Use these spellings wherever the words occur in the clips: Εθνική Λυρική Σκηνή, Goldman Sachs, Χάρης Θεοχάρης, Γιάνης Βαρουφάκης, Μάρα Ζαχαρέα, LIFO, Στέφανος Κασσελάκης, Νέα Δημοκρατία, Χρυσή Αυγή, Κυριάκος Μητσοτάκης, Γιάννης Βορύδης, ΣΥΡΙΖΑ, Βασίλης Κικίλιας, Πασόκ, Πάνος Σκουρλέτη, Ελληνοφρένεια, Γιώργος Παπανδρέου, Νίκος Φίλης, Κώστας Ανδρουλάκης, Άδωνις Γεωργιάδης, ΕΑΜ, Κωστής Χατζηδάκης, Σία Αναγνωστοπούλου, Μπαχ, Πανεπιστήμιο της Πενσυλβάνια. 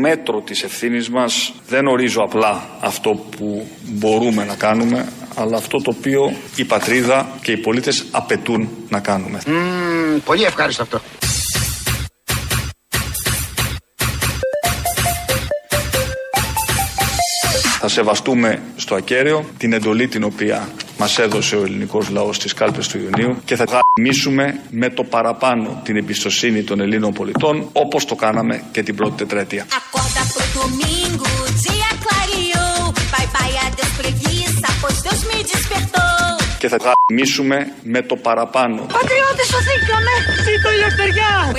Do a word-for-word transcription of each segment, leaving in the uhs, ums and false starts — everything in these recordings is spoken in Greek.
μέτρο της ευθύνης μας δεν ορίζω απλά αυτό που μπορούμε να κάνουμε, αλλά αυτό το οποίο η πατρίδα και οι πολίτες απαιτούν να κάνουμε. Mm, πολύ ευχάριστο αυτό. Θα σεβαστούμε στο ακέραιο την εντολή την οποία μας έδωσε ο ελληνικός λαός στις κάλπες του Ιουνίου και θα γαμίσουμε με το παραπάνω την εμπιστοσύνη των Ελλήνων πολιτών, όπως το κάναμε και την πρώτη τετραετία. Και θα γαμίσουμε με το παραπάνω. Πατριώτες, σωθήκαμε! Ζήτω η ελευθεριά!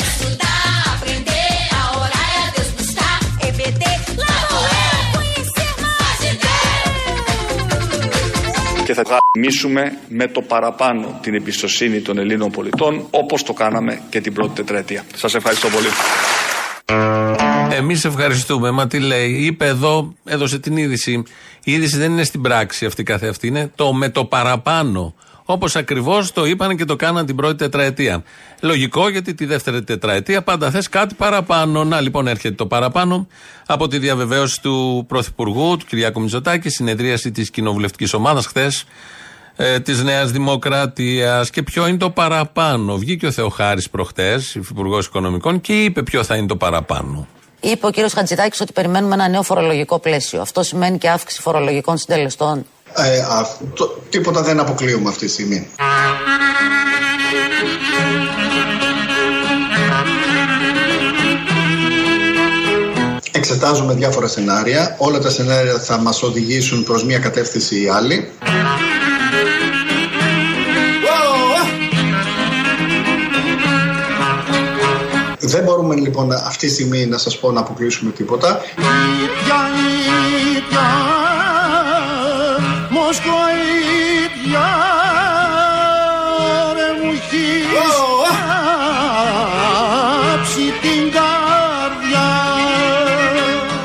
Και θα γαμίσουμε με το παραπάνω την εμπιστοσύνη των Ελλήνων πολιτών, όπως το κάναμε και την πρώτη τετραετία. Σας ευχαριστώ πολύ. Εμείς ευχαριστούμε. Μα τι λέει, είπε εδώ, έδωσε την είδηση. Η είδηση δεν είναι στην πράξη αυτή καθ' αυτή, είναι το με το παραπάνω. Όπως ακριβώς το είπαν και το κάναν την πρώτη τετραετία. Λογικό, γιατί τη δεύτερη τετραετία πάντα θες κάτι παραπάνω. Να λοιπόν, έρχεται το παραπάνω από τη διαβεβαίωση του Πρωθυπουργού, του Κυριάκου Μητσοτάκη, συνεδρίαση της κοινοβουλευτικής ομάδας χθες, ε, της Νέας Δημοκρατίας. Και ποιο είναι το παραπάνω. Βγήκε ο Θεοχάρης προχτές, Υφυπουργός Οικονομικών, και είπε ποιο θα είναι το παραπάνω. Είπε ο κύριος Χατζηδάκης ότι περιμένουμε ένα νέο φορολογικό πλαίσιο. Αυτό σημαίνει και αύξηση φορολογικών συντελεστών. Ε, αυτό, τίποτα δεν αποκλείουμε αυτή τη στιγμή. Εξετάζουμε διάφορα σενάρια. Όλα τα σενάρια θα μας οδηγήσουν προς μία κατεύθυνση ή άλλη. Δεν μπορούμε λοιπόν αυτή τη στιγμή να σας πω να αποκλείσουμε τίποτα.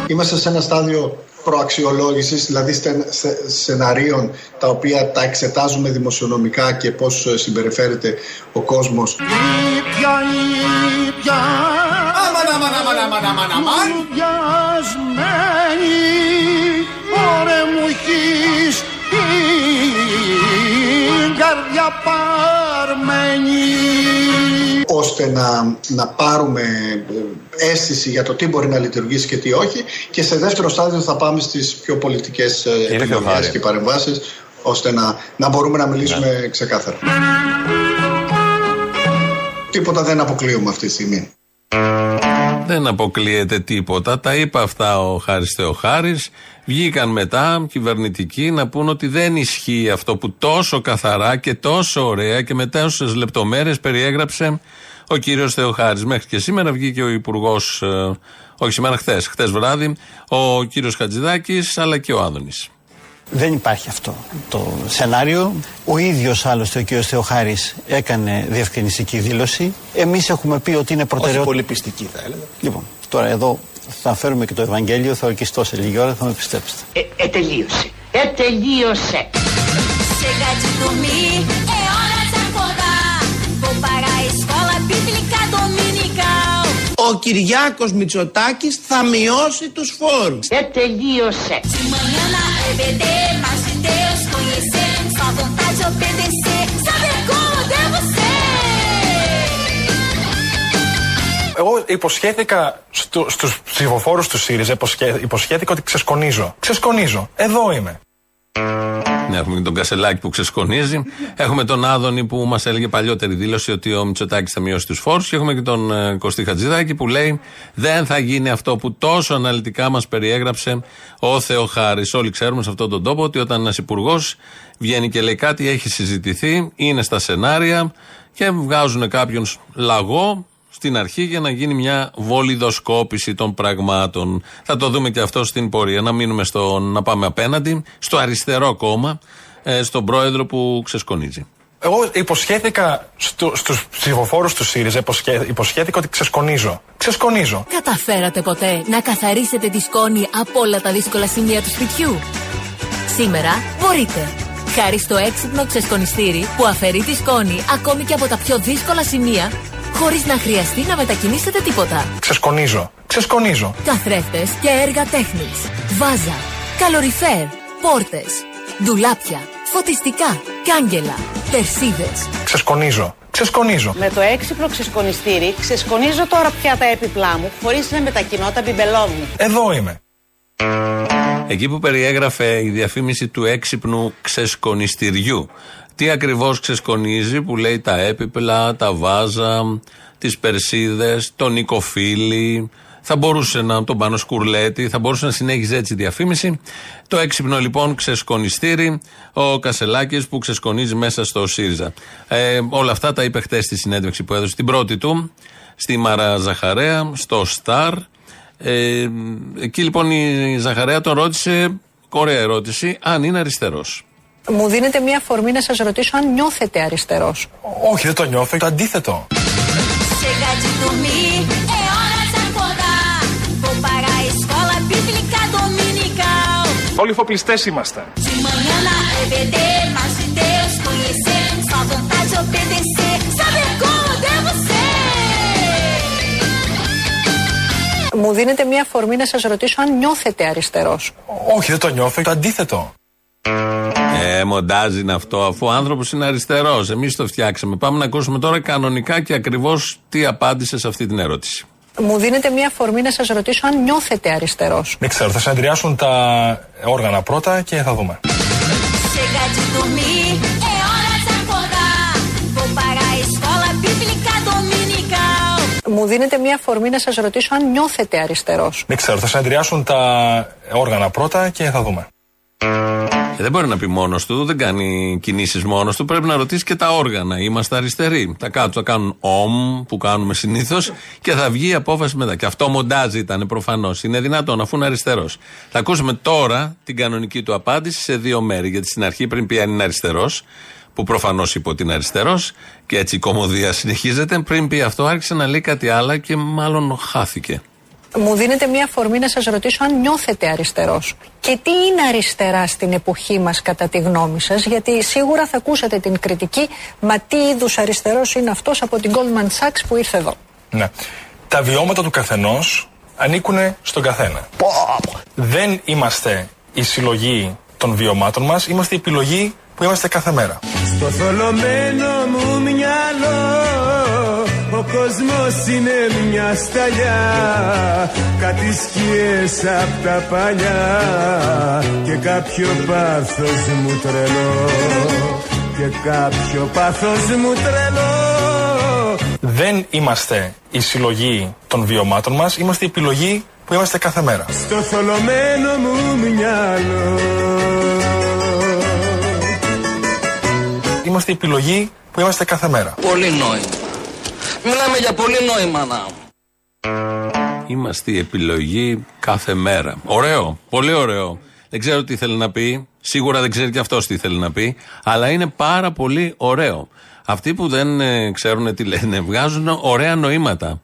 Είμαστε σε ένα στάδιο προαξιολόγησης, δηλαδή σεναρίων τα οποία τα εξετάζουμε δημοσιονομικά και πώς συμπεριφέρεται ο κόσμος. Ώστε να, να πάρουμε αίσθηση για το τι μπορεί να λειτουργήσει και τι όχι, και σε δεύτερο στάδιο θα πάμε στις πιο πολιτικές επιλογές και παρεμβάσεις, ώστε να, να μπορούμε να μιλήσουμε yeah. ξεκάθαρα. Τίποτα δεν αποκλείουμε αυτή τη στιγμή. Δεν αποκλείεται τίποτα. Τα είπε αυτά ο Χάρης Θεοχάρης. Βγήκαν μετά κυβερνητικοί να πούν ότι δεν ισχύει αυτό που τόσο καθαρά και τόσο ωραία και με τόσες λεπτομέρειες περιέγραψε ο κύριος Θεοχάρης. Μέχρι και σήμερα βγήκε ο Υπουργός, ε, όχι σήμερα, χθες, χθες βράδυ, ο κύριος Χατζηδάκης αλλά και ο Άδωνης. Δεν υπάρχει αυτό το σενάριο. Ο ίδιος άλλωστε ο κ. Θεοχάρης έκανε διευκρινιστική δήλωση. Εμείς έχουμε πει ότι είναι προτεραιότητα. Όχι πολύ πιστική, θα έλεγα. Λοιπόν, τώρα εδώ θα φέρουμε και το Ευαγγέλιο, θα ορκιστώ σε λίγη ώρα, θα με πιστέψετε. Ε, ετελείωσε. Ετελείωσε. Ο Κυριάκος Μητσοτάκης θα μειώσει τους φόρους. Ετελείωσε. Εγώ υποσχέθηκα στο, στους ψηφοφόρους του ΣΥΡΙΖΑ, υποσχέ, υποσχέθηκα ότι ξεσκονίζω. Ξεσκονίζω. Εδώ είμαι. Ναι, έχουμε και τον Κασσελάκη που ξεσκονίζει. Έχουμε τον Άδωνη που μας έλεγε παλιότερη δήλωση ότι ο Μητσοτάκης θα μειώσει τους φόρους. Και έχουμε και τον Κωστή Χατζηδάκη που λέει δεν θα γίνει αυτό που τόσο αναλυτικά μας περιέγραψε ο Θεοχάρης. Όλοι ξέρουμε σε αυτόν τον τόπο ότι όταν ένας υπουργός βγαίνει και λέει κάτι, έχει συζητηθεί, είναι στα σενάρια και βγάζουν κάποιον λαγό στην αρχή για να γίνει μια βολιδοσκόπηση των πραγμάτων. Θα το δούμε και αυτό στην πορεία. Να μείνουμε στο να πάμε απέναντι, στο αριστερό κόμμα, στον πρόεδρο που ξεσκονίζει. Εγώ υποσχέθηκα στο, στους ψηφοφόρους του ΣΥΡΙΖΑ, υποσχέ, υποσχέθηκα ότι ξεσκονίζω. Ξεσκονίζω. Καταφέρατε ποτέ να καθαρίσετε τη σκόνη από όλα τα δύσκολα σημεία του σπιτιού? Σήμερα μπορείτε. Χάρη στο έξυπνο ξεσκονιστήρι που αφαιρεί τη σκόνη ακόμη και από τα πιο δύσκολα σημεία, χωρίς να χρειαστεί να μετακινήσετε τίποτα. Ξεσκονίζω. ξεσκονίζω. Καθρέφτες και έργα τέχνης, βάζα, καλοριφέρ, πόρτες, ντουλάπια, φωτιστικά, κάγκελα, τερσίδες. Ξεσκονίζω. Ξεσκονίζω. Με το έξυπνο ξεσκονιστήρι ξεσκονίζω τώρα πια τα έπιπλά μου χωρίς να μετακινώ τα μπιμπελό μου. Εδώ είμαι. Εκεί που περιέγραφε η διαφήμιση του έξυπνου ξεσκονιστηριού, τι ακριβώς ξεσκονίζει, που λέει τα έπιπλα, τα βάζα, τις περσίδες, τον Νίκο Φίλη, θα μπορούσε να τον Πάνο Σκουρλέτη, θα μπορούσε να συνέχιζε έτσι η διαφήμιση. Το έξυπνο λοιπόν ξεσκονιστήρι, ο Κασσελάκης που ξεσκονίζει μέσα στο ΣΥΡΙΖΑ. Ε, όλα αυτά τα είπε χτες στη συνέντευξη που έδωσε την πρώτη του, στη Μάρα Ζαχαρέα, στο Σταρ. Ε, εκεί λοιπόν η Ζαχαρέα τον ρώτησε, ωραία ερώτηση, αν είναι αριστερός. Μου δίνετε μια αφορμή να σας ρωτήσω αν νιώθετε αριστερός. Όχι, δεν το νιώθω, το αντίθετο. Όλοι φοπλιστές είμαστε. Μου δίνετε μια αφορμή να σας ρωτήσω αν νιώθετε αριστερός. Όχι, δεν το νιώθω, το αντίθετο. Ε, μοντάζ είναι αυτό, αφού ο άνθρωπος είναι αριστερός. Εμείς το φτιάξαμε. Πάμε να ακούσουμε τώρα κανονικά και ακριβώς τι απάντησε σε αυτή την ερώτηση. Μου δίνετε μία αφορμή να σας ρωτήσω αν νιώθετε αριστερός. Δεν ξέρω, θα συνεδριάσουν τα όργανα πρώτα και θα δούμε. Μου δίνετε μία αφορμή να σας ρωτήσω αν νιώθετε αριστερός. Δεν ξέρω, θα συνεδριάσουν τα όργανα πρώτα και θα δούμε. Και δεν μπορεί να πει μόνος του, δεν κάνει κινήσεις μόνος του, πρέπει να ρωτήσει και τα όργανα. Είμαστε αριστεροί. Τα κάτω θα κάνουν ομ που κάνουμε συνήθως και θα βγει η απόφαση μετά. Και αυτό μοντάζ ήταν προφανώς. Είναι δυνατόν αφού είναι αριστερός. Θα ακούσουμε τώρα την κανονική του απάντηση σε δύο μέρη. Γιατί στην αρχή πριν πει αν είναι αριστερός, που προφανώς είπε ότι είναι αριστερός, και έτσι η κωμωδία συνεχίζεται. Πριν πει αυτό, άρχισε να λέει κάτι άλλο και μάλλον χάθηκε. Μου δίνετε μία αφορμή να σας ρωτήσω αν νιώθετε αριστερός. Και τι είναι αριστερά στην εποχή μας κατά τη γνώμη σας, γιατί σίγουρα θα ακούσατε την κριτική, μα τι είδους αριστερός είναι αυτός από την Goldman Sachs που ήρθε εδώ. Ναι. Τα βιώματα του καθενός ανήκουν στον καθένα. Ποπ. Δεν είμαστε η συλλογή των βιωμάτων μας, είμαστε η επιλογή που είμαστε κάθε μέρα. Στο θολωμένο μου μυαλό ο κόσμος είναι μια σταλιά, κάτι σκιές απ' τα παλιά και κάποιο πάθος μου τρελό, και κάποιο πάθος μου τρελό. Δεν είμαστε η συλλογή των βιωμάτων μας, είμαστε η επιλογή που είμαστε κάθε μέρα. Στο θολωμένο μου μυαλό είμαστε η επιλογή που είμαστε κάθε μέρα. Πολύ νόημα. Μιλάμε για πολύ νόημα να. Είμαστε η επιλογή κάθε μέρα. Ωραίο, πολύ ωραίο. Δεν ξέρω τι θέλει να πει. Σίγουρα δεν ξέρει και αυτός τι θέλει να πει. Αλλά είναι πάρα πολύ ωραίο. Αυτοί που δεν ε, ξέρουν τι λένε βγάζουν ωραία νοήματα.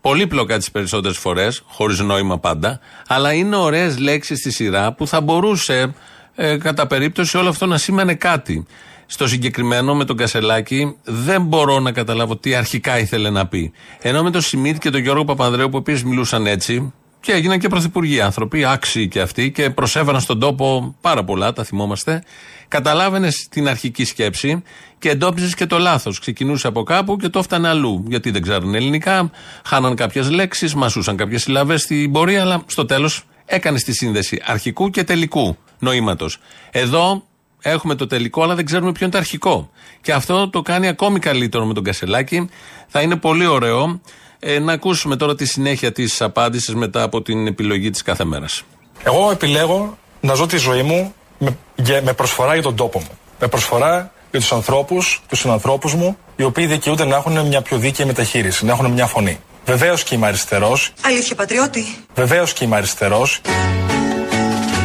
Πολύπλοκα τις περισσότερες φορές, χωρίς νόημα πάντα. Αλλά είναι ωραίες λέξεις στη σειρά που θα μπορούσε ε, κατά περίπτωση όλο αυτό να σήμαινε κάτι. Στο συγκεκριμένο με τον Κασσελάκη δεν μπορώ να καταλάβω τι αρχικά ήθελε να πει. Ενώ με τον Σημίτη και τον Γιώργο Παπανδρέου που επίσης μιλούσαν έτσι και έγιναν και πρωθυπουργοί άνθρωποι, άξιοι και αυτοί και προσέφεραν στον τόπο πάρα πολλά, τα θυμόμαστε. Καταλάβαινες την αρχική σκέψη και εντόπιζες και το λάθος. Ξεκινούσε από κάπου και το έφτανε αλλού. Γιατί δεν ξέρουν ελληνικά, χάναν κάποιες λέξεις, μασούσαν κάποιες συλλαβές στην πορεία, αλλά στο τέλος έκανες τη σύνδεση αρχικού και τελικού νοήματος. Εδώ. Έχουμε το τελικό, αλλά δεν ξέρουμε ποιο είναι το αρχικό. Και αυτό το κάνει ακόμη καλύτερο με τον Κασσελάκη. Θα είναι πολύ ωραίο ε, να ακούσουμε τώρα τη συνέχεια της απάντησης μετά από την επιλογή της κάθε μέρας. Εγώ επιλέγω να ζω τη ζωή μου με, με προσφορά για τον τόπο μου. Με προσφορά για τους ανθρώπους, τους συνανθρώπους μου, οι οποίοι δικαιούνται να έχουν μια πιο δίκαιη μεταχείριση, να έχουν μια φωνή. Βεβαίως και είμαι αριστερός. Αλήθεια, πατριώτη. Βεβαίως και είμαι αριστερός.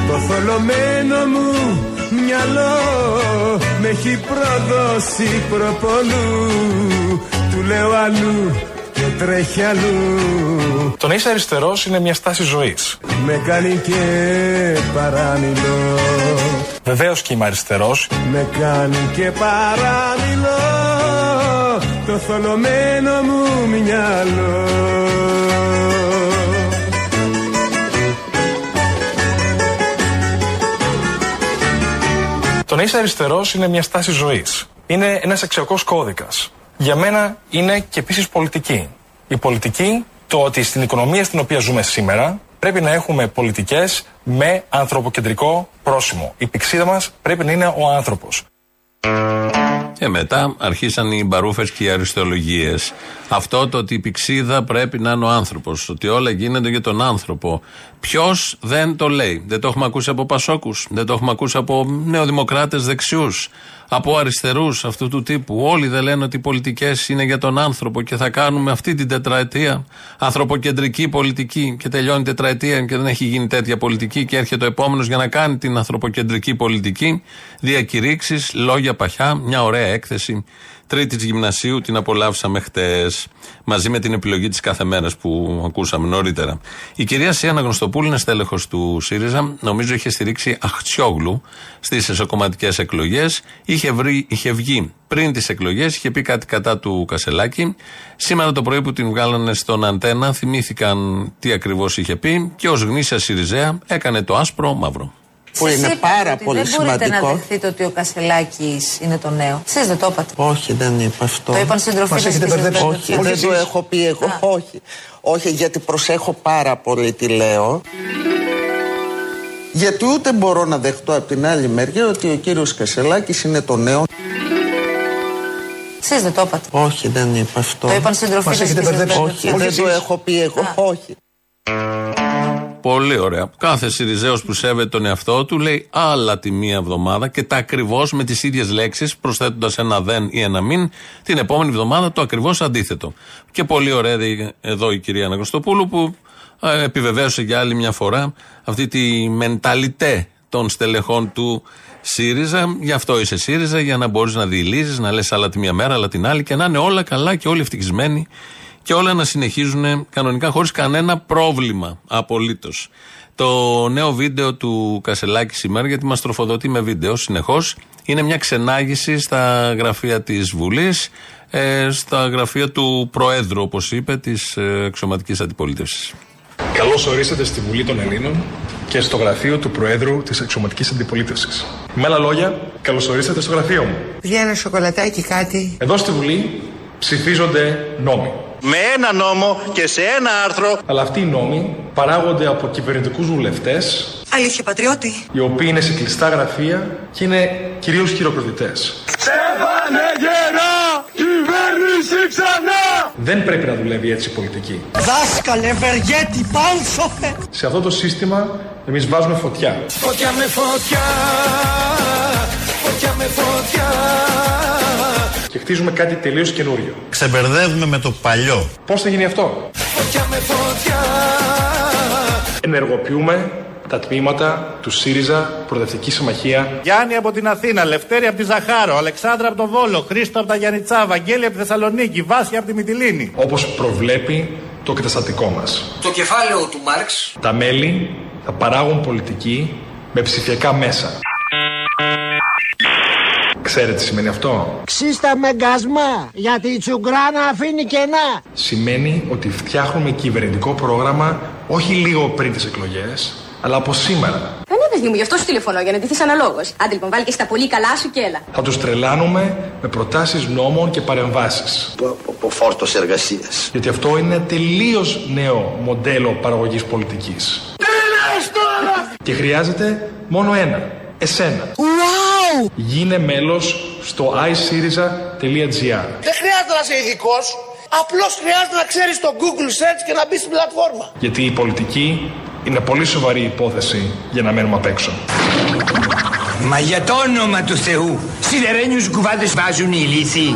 Το θολωμένο μου μυαλό με έχει προδώσει προπολού, του λέω αλλού και τρέχει αλλού. Το να είσαι αριστερός είναι μια στάση ζωής. Με κάνει και παραμιλώ. Βεβαίως και είμαι αριστερός. Με κάνει και παραμιλώ το θολωμένο μου μυαλό. να είσαι αριστερός είναι μια στάση ζωής. Είναι ένας αξιακός κώδικας. Για μένα είναι και επίσης πολιτική. Η πολιτική, το ότι στην οικονομία στην οποία ζούμε σήμερα, πρέπει να έχουμε πολιτικές με ανθρωποκεντρικό πρόσημο. Η πηξίδα μας πρέπει να είναι ο άνθρωπος. Και μετά αρχίσαν οι μπαρούφες και οι αριστολογίες. Αυτό το ότι η πηξίδα πρέπει να είναι ο άνθρωπος, ότι όλα γίνονται για τον άνθρωπο. Ποιος δεν το λέει? Δεν το έχουμε ακούσει από Πασόκους, δεν το έχουμε ακούσει από νεοδημοκράτες δεξιούς, από αριστερούς αυτού του τύπου. Όλοι δεν λένε ότι οι πολιτικές είναι για τον άνθρωπο και θα κάνουμε αυτή την τετραετία ανθρωποκεντρική πολιτική. Και τελειώνει η τετραετία και δεν έχει γίνει τέτοια πολιτική. Και έρχεται ο επόμενος για να κάνει την ανθρωποκεντρική πολιτική. Διακηρύξεις, λόγια παχιά, μια ωραία έκθεση. Τρίτης γυμνασίου, την απολαύσαμε χτες, μαζί με την επιλογή της κάθε μέρας που ακούσαμε νωρίτερα. Η κυρία Σία Αναγνωστοπούλου είναι στέλεχος του ΣΥΡΙΖΑ, νομίζω είχε στηρίξει Αχτσιόγλου στις εσωκομματικές εκλογές, είχε, βρει, είχε βγει πριν τις εκλογές, είχε πει κάτι κατά του Κασσελάκη. Σήμερα το πρωί που την βγάλανε στον Αντένα θυμήθηκαν τι ακριβώς είχε πει και ως γνήσια ΣΥΡΙΖΑ έκανε το άσπρο μαύρο. Που είναι πάρα πολύ δεν σημαντικό. Δεν μπορείτε να δεχτείτε ότι ο Κασσελάκης είναι το νέο. Εσείς δεν το είπατε. Όχι, δεν είπα αυτό. Το είπαν συντροφίδες. Όχι, δεν εσείς. Το έχω πει εγώ. Α. Όχι. Όχι, γιατί προσέχω πάρα πολύ τι λέω. Γιατί ούτε μπορώ να δεχτώ από την άλλη μεριά ότι ο κύριος Κασσελάκης είναι το νέο. Εσείς δεν το είπατε. Όχι, δεν είπα αυτό. Το είπαν συντροφίδες. Όχι, δεν το έχω πει εγώ. Α. Όχι. Πολύ ωραία. Κάθε Σιριζέος που σέβεται τον εαυτό του λέει άλλα τη μία εβδομάδα και τα ακριβώς με τις ίδιες λέξεις, προσθέτοντας ένα δεν ή ένα μην, την επόμενη εβδομάδα το ακριβώς αντίθετο. Και πολύ ωραία εδώ η κυρία Αναγνωστοπούλου που επιβεβαίωσε για άλλη μια φορά αυτή τη μενταλιτέ των στελεχών του ΣΥΡΙΖΑ. Γι' αυτό είσαι ΣΥΡΙΖΑ, για να μπορείς να διηλύσεις, να λες άλλα τη μία μέρα, άλλα την άλλη και να είναι όλα καλά και όλοι ευτυχισμένοι. Και όλα να συνεχίζουν κανονικά χωρίς κανένα πρόβλημα, απολύτως. Το νέο βίντεο του Κασσελάκη σήμερα, γιατί μας τροφοδοτεί με βίντεο συνεχώς, είναι μια ξενάγηση στα γραφεία της Βουλής, ε, στα γραφεία του Προέδρου, όπως είπε, της αξιωματικής αντιπολίτευσης. Καλώς ορίσατε στη Βουλή των Ελλήνων και στο γραφείο του Προέδρου της αξιωματικής αντιπολίτευσης. Με άλλα λόγια, καλώς ορίσατε στο γραφείο μου. Βγαίνει ένα σοκολατάκι κάτι. Εδώ στη Βουλή ψηφίζονται νόμοι. Με ένα νόμο και σε ένα άρθρο. Αλλά αυτοί οι νόμοι παράγονται από κυβερνητικούς βουλευτές. Αλήθεια, πατριώτη. Οι οποίοι είναι σε κλειστά γραφεία και είναι κυρίως χειροκροτητές. Στέφανε γερά, κυβέρνηση ξανά! Δεν πρέπει να δουλεύει έτσι η πολιτική. Δάσκαλε, βεργέτη, πάνσοφε. Σε αυτό το σύστημα εμείς βάζουμε φωτιά. Φωτιά με φωτιά, φωτιά με φωτιά. Και χτίζουμε κάτι τελείως καινούριο. Ξεμπερδεύουμε με το παλιό. Πώς θα γίνει αυτό? Φωτιά με φωτιά. Ενεργοποιούμε τα τμήματα του ΣΥΡΙΖΑ, Προοδευτική Συμμαχία. Γιάννη από την Αθήνα, Λευτέρη από τη Ζαχάρο, Αλεξάνδρα από τον Βόλο, Χρήστο από τα Γιαννιτσά, Βαγγέλη από τη Θεσσαλονίκη, Βάση από τη Μυτιλήνη. Όπως προβλέπει το καταστατικό μας. Το κεφάλαιο του Μάρξ. Τα μέλη θα παράγουν πολιτική με ψηφιακά μέσα. Ξέρετε τι σημαίνει αυτό? Ξύστα με γκασμά, γιατί η τσουγκράνα αφήνει κενά. Σημαίνει ότι φτιάχνουμε κυβερνητικό πρόγραμμα όχι λίγο πριν τις εκλογές, αλλά από σήμερα. Κανένα παιδί μου, γι' αυτό σου τηλεφωνώ, για να ντυθείς αναλόγως. Άντε λοιπόν, βάλει και στα πολύ καλά σου και έλα. Θα τους τρελάνουμε με προτάσεις νόμων και παρεμβάσεις. Από φόρτος εργασίας. Γιατί αυτό είναι τελείως νέο μοντέλο παραγωγής πολιτικής. Τέλος τώρα! Και χρειάζεται μόνο ένα. Εσένα. Γίνε μέλος στο άι σιριζα τελεία τζι άρ. Δεν χρειάζεται να είσαι ειδικός, απλώς χρειάζεται να ξέρεις το Google Search και να μπεις στην πλατφόρμα. Γιατί η πολιτική είναι πολύ σοβαρή υπόθεση για να μένουμε απ' έξω. Μα για το όνομα του Θεού, σιδερένιους κουβάδες βάζουν οι ηλίθιοι.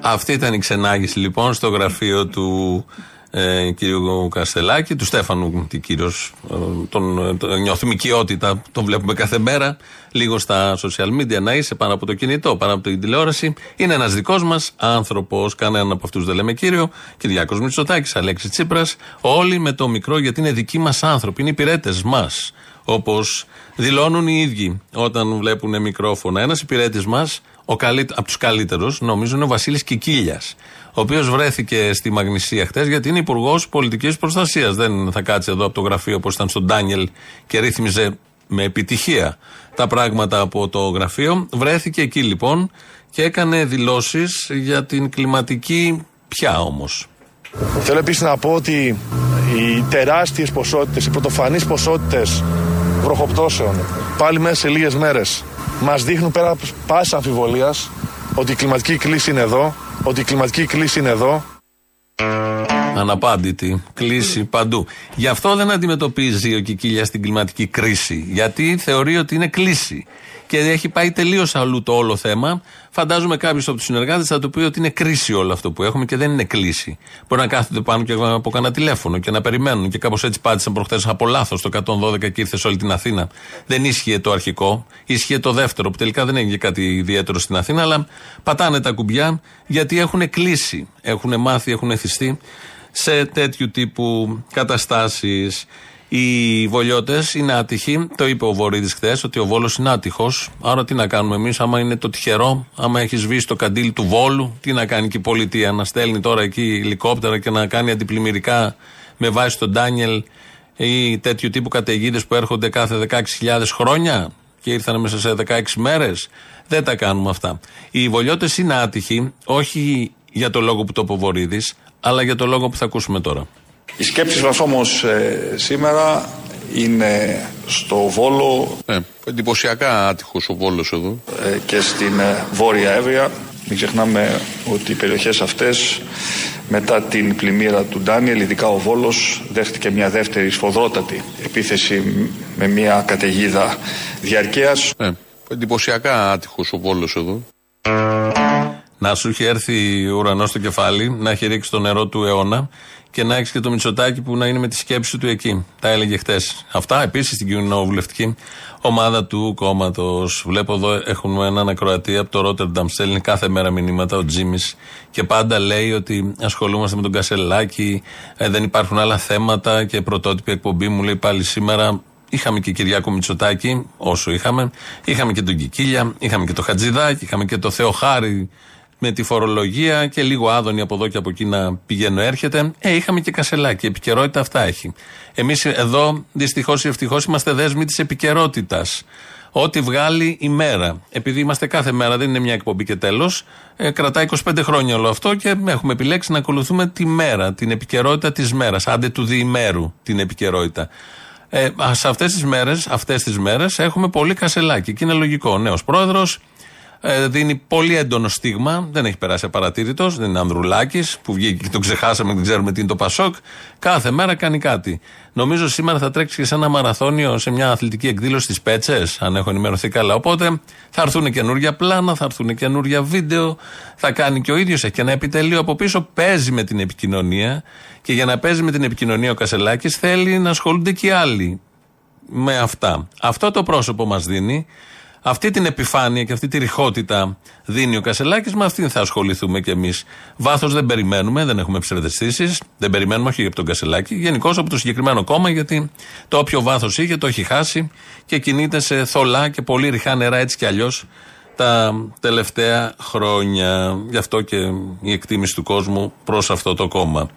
Αυτή ήταν η ξενάγηση λοιπόν στο γραφείο του Ε, κύριο Κασσελάκη, του Στέφανου, τι κύριος, ε, τον, τον νιώθουμε οικειότητα, τον βλέπουμε κάθε μέρα, λίγο στα social media να είσαι πάνω από το κινητό, πάνω από την τηλεόραση. Είναι ένας δικός μας άνθρωπος, κανέναν από αυτούς δεν λέμε κύριο, Κυριάκος Μητσοτάκης, Αλέξης Τσίπρας, όλοι με το μικρό γιατί είναι δικοί μας άνθρωποι, είναι υπηρέτες μας. Όπως δηλώνουν οι ίδιοι όταν βλέπουν μικρόφωνα. Ένας υπηρέτης μας, από τους καλύτερους, νομίζω είναι ο Βασίλης Κικίλιας, ο οποίος βρέθηκε στη Μαγνησία χτες γιατί είναι υπουργός πολιτικής προστασίας. Δεν θα κάτσει εδώ από το γραφείο όπως ήταν στον Ντάνιελ και ρύθμιζε με επιτυχία τα πράγματα από το γραφείο. Βρέθηκε εκεί λοιπόν και έκανε δηλώσεις για την κλιματική πια όμως. Θέλω επίσης να πω ότι οι τεράστιες ποσότητες, οι πρωτοφανείς ποσότητες βροχοπτώσεων πάλι μέσα σε λίγες μέρες μας δείχνουν πέρα πάσης αμφιβολίας ότι η κλιματική κλίση είναι εδώ, ότι η κλιματική κλίση είναι εδώ. Αναπάντητη κλίση παντού. Γι' αυτό δεν αντιμετωπίζει ο Κικίλιας την κλιματική κρίση, γιατί θεωρεί ότι είναι κλίση. Και έχει πάει τελείως αλλού το όλο θέμα. Φαντάζομαι κάποιος από τους συνεργάτες θα του πει ότι είναι κρίση όλο αυτό που έχουμε και δεν είναι κλίση. Μπορεί να κάθονται πάνω και από κανένα τηλέφωνο και να περιμένουν. Και κάπως έτσι πάτησαν προχθές από λάθος το εκατόν δώδεκα και ήρθε σε όλη την Αθήνα. Δεν ίσχυε το αρχικό, ίσχυε το δεύτερο που τελικά δεν έγινε κάτι ιδιαίτερο στην Αθήνα. Αλλά πατάνε τα κουμπιά γιατί έχουν κλίση. Έχουν μάθει, έχουν εθιστεί σε τέτοιου τύπου καταστάσεις. Οι βολιώτες είναι άτυχοι, το είπε ο Βορύδης χθες, ότι ο Βόλος είναι άτυχος. Άρα τι να κάνουμε εμείς, άμα είναι το τυχερό, άμα έχει σβήσει το καντήλι του Βόλου, τι να κάνει και η πολιτεία, να στέλνει τώρα εκεί ελικόπτερα και να κάνει αντιπλημμυρικά με βάση τον Ντάνιελ ή τέτοιου τύπου καταιγίδες που έρχονται κάθε δεκαέξι χιλιάδες χρόνια και ήρθαν μέσα σε δεκαέξι μέρες. Δεν τα κάνουμε αυτά. Οι βολιώτες είναι άτυχοι, όχι για το λόγο που το είπε ο Βορύδης, αλλά για το λόγο που θα ακούσουμε τώρα. Οι σκέψεις μας όμως ε, σήμερα είναι στο Βόλο. Ε, εντυπωσιακά άτυχος ο Βόλος εδώ. Ε, και στην ε, Βόρεια Έβρια. Μην ξεχνάμε ότι οι περιοχές αυτές μετά την πλημμύρα του Ντάνιελ, ειδικά ο Βόλος, δέχτηκε μια δεύτερη σφοδρότατη επίθεση με μια καταιγίδα διαρκείας. Ε, εντυπωσιακά άτυχος ο Βόλος εδώ. Να σου είχε έρθει ο ουρανός στο κεφάλι, να έχει ρίξει το νερό του αιώνα και να έχει και το Μητσοτάκη που να είναι με τη σκέψη του εκεί. Τα έλεγε χτες. Αυτά επίσης στην κοινοβουλευτική ομάδα του κόμματος. Βλέπω εδώ έχουμε έναν ακροατή από το Ρότερνταμ. Στέλνει κάθε μέρα μηνύματα ο Τζίμις και πάντα λέει ότι ασχολούμαστε με τον Κασσελάκη, ε, δεν υπάρχουν άλλα θέματα και πρωτότυπη εκπομπή. Μου λέει πάλι σήμερα. Είχαμε και Κυριάκο Μητσοτάκη, όσο είχαμε. Είχαμε και τον Κικίλια, είχαμε και τον Χατζηδάκη, είχαμε και τον Θεοχάρη. Με τη φορολογία και λίγο Άδωνη από εδώ και από εκεί να πηγαίνω έρχεται. Ε, είχαμε και Κασσελάκη. Επικαιρότητα αυτά έχει. Εμείς εδώ δυστυχώς ή ευτυχώς είμαστε δέσμοι της επικαιρότητας. Ό,τι βγάλει η μέρα. Επειδή είμαστε κάθε μέρα, δεν είναι μια εκπομπή και τέλος. Ε, κρατάει είκοσι πέντε χρόνια όλο αυτό και έχουμε επιλέξει να ακολουθούμε τη μέρα, την επικαιρότητα της μέρας. Άντε του διημέρου την επικαιρότητα. Ε, σε αυτές τις μέρες, αυτές τις μέρες έχουμε πολύ Κασσελάκη. Και είναι λογικό. Νέος πρόεδρος. Δίνει πολύ έντονο στίγμα, δεν έχει περάσει απαρατήρητος, δεν είναι Ανδρουλάκης που βγήκε και τον ξεχάσαμε, δεν ξέρουμε τι είναι το Πασόκ. Κάθε μέρα κάνει κάτι. Νομίζω σήμερα θα τρέξει και σε ένα μαραθώνιο, σε μια αθλητική εκδήλωση στις Πέτσες, αν έχω ενημερωθεί καλά. Οπότε θα έρθουν καινούργια πλάνα, θα έρθουν καινούργια βίντεο, θα κάνει και ο ίδιος. Έχει και ένα επιτελείο από πίσω, παίζει με την επικοινωνία και για να παίζει με την επικοινωνία ο Κασσελάκης θέλει να ασχολούνται και οι άλλοι με αυτά. Αυτό το πρόσωπο μας δίνει. Αυτή την επιφάνεια και αυτή τη ρηχότητα δίνει ο Κασσελάκης, με αυτήν θα ασχοληθούμε κι εμείς. Βάθος δεν περιμένουμε, δεν έχουμε ψευδαισθήσεις, δεν περιμένουμε όχι από τον Κασσελάκη, γενικώς από το συγκεκριμένο κόμμα, γιατί το όποιο βάθος είχε το έχει χάσει και κινείται σε θολά και πολύ ρηχά νερά έτσι κι αλλιώς τα τελευταία χρόνια. Γι' αυτό και η εκτίμηση του κόσμου προς αυτό το κόμμα.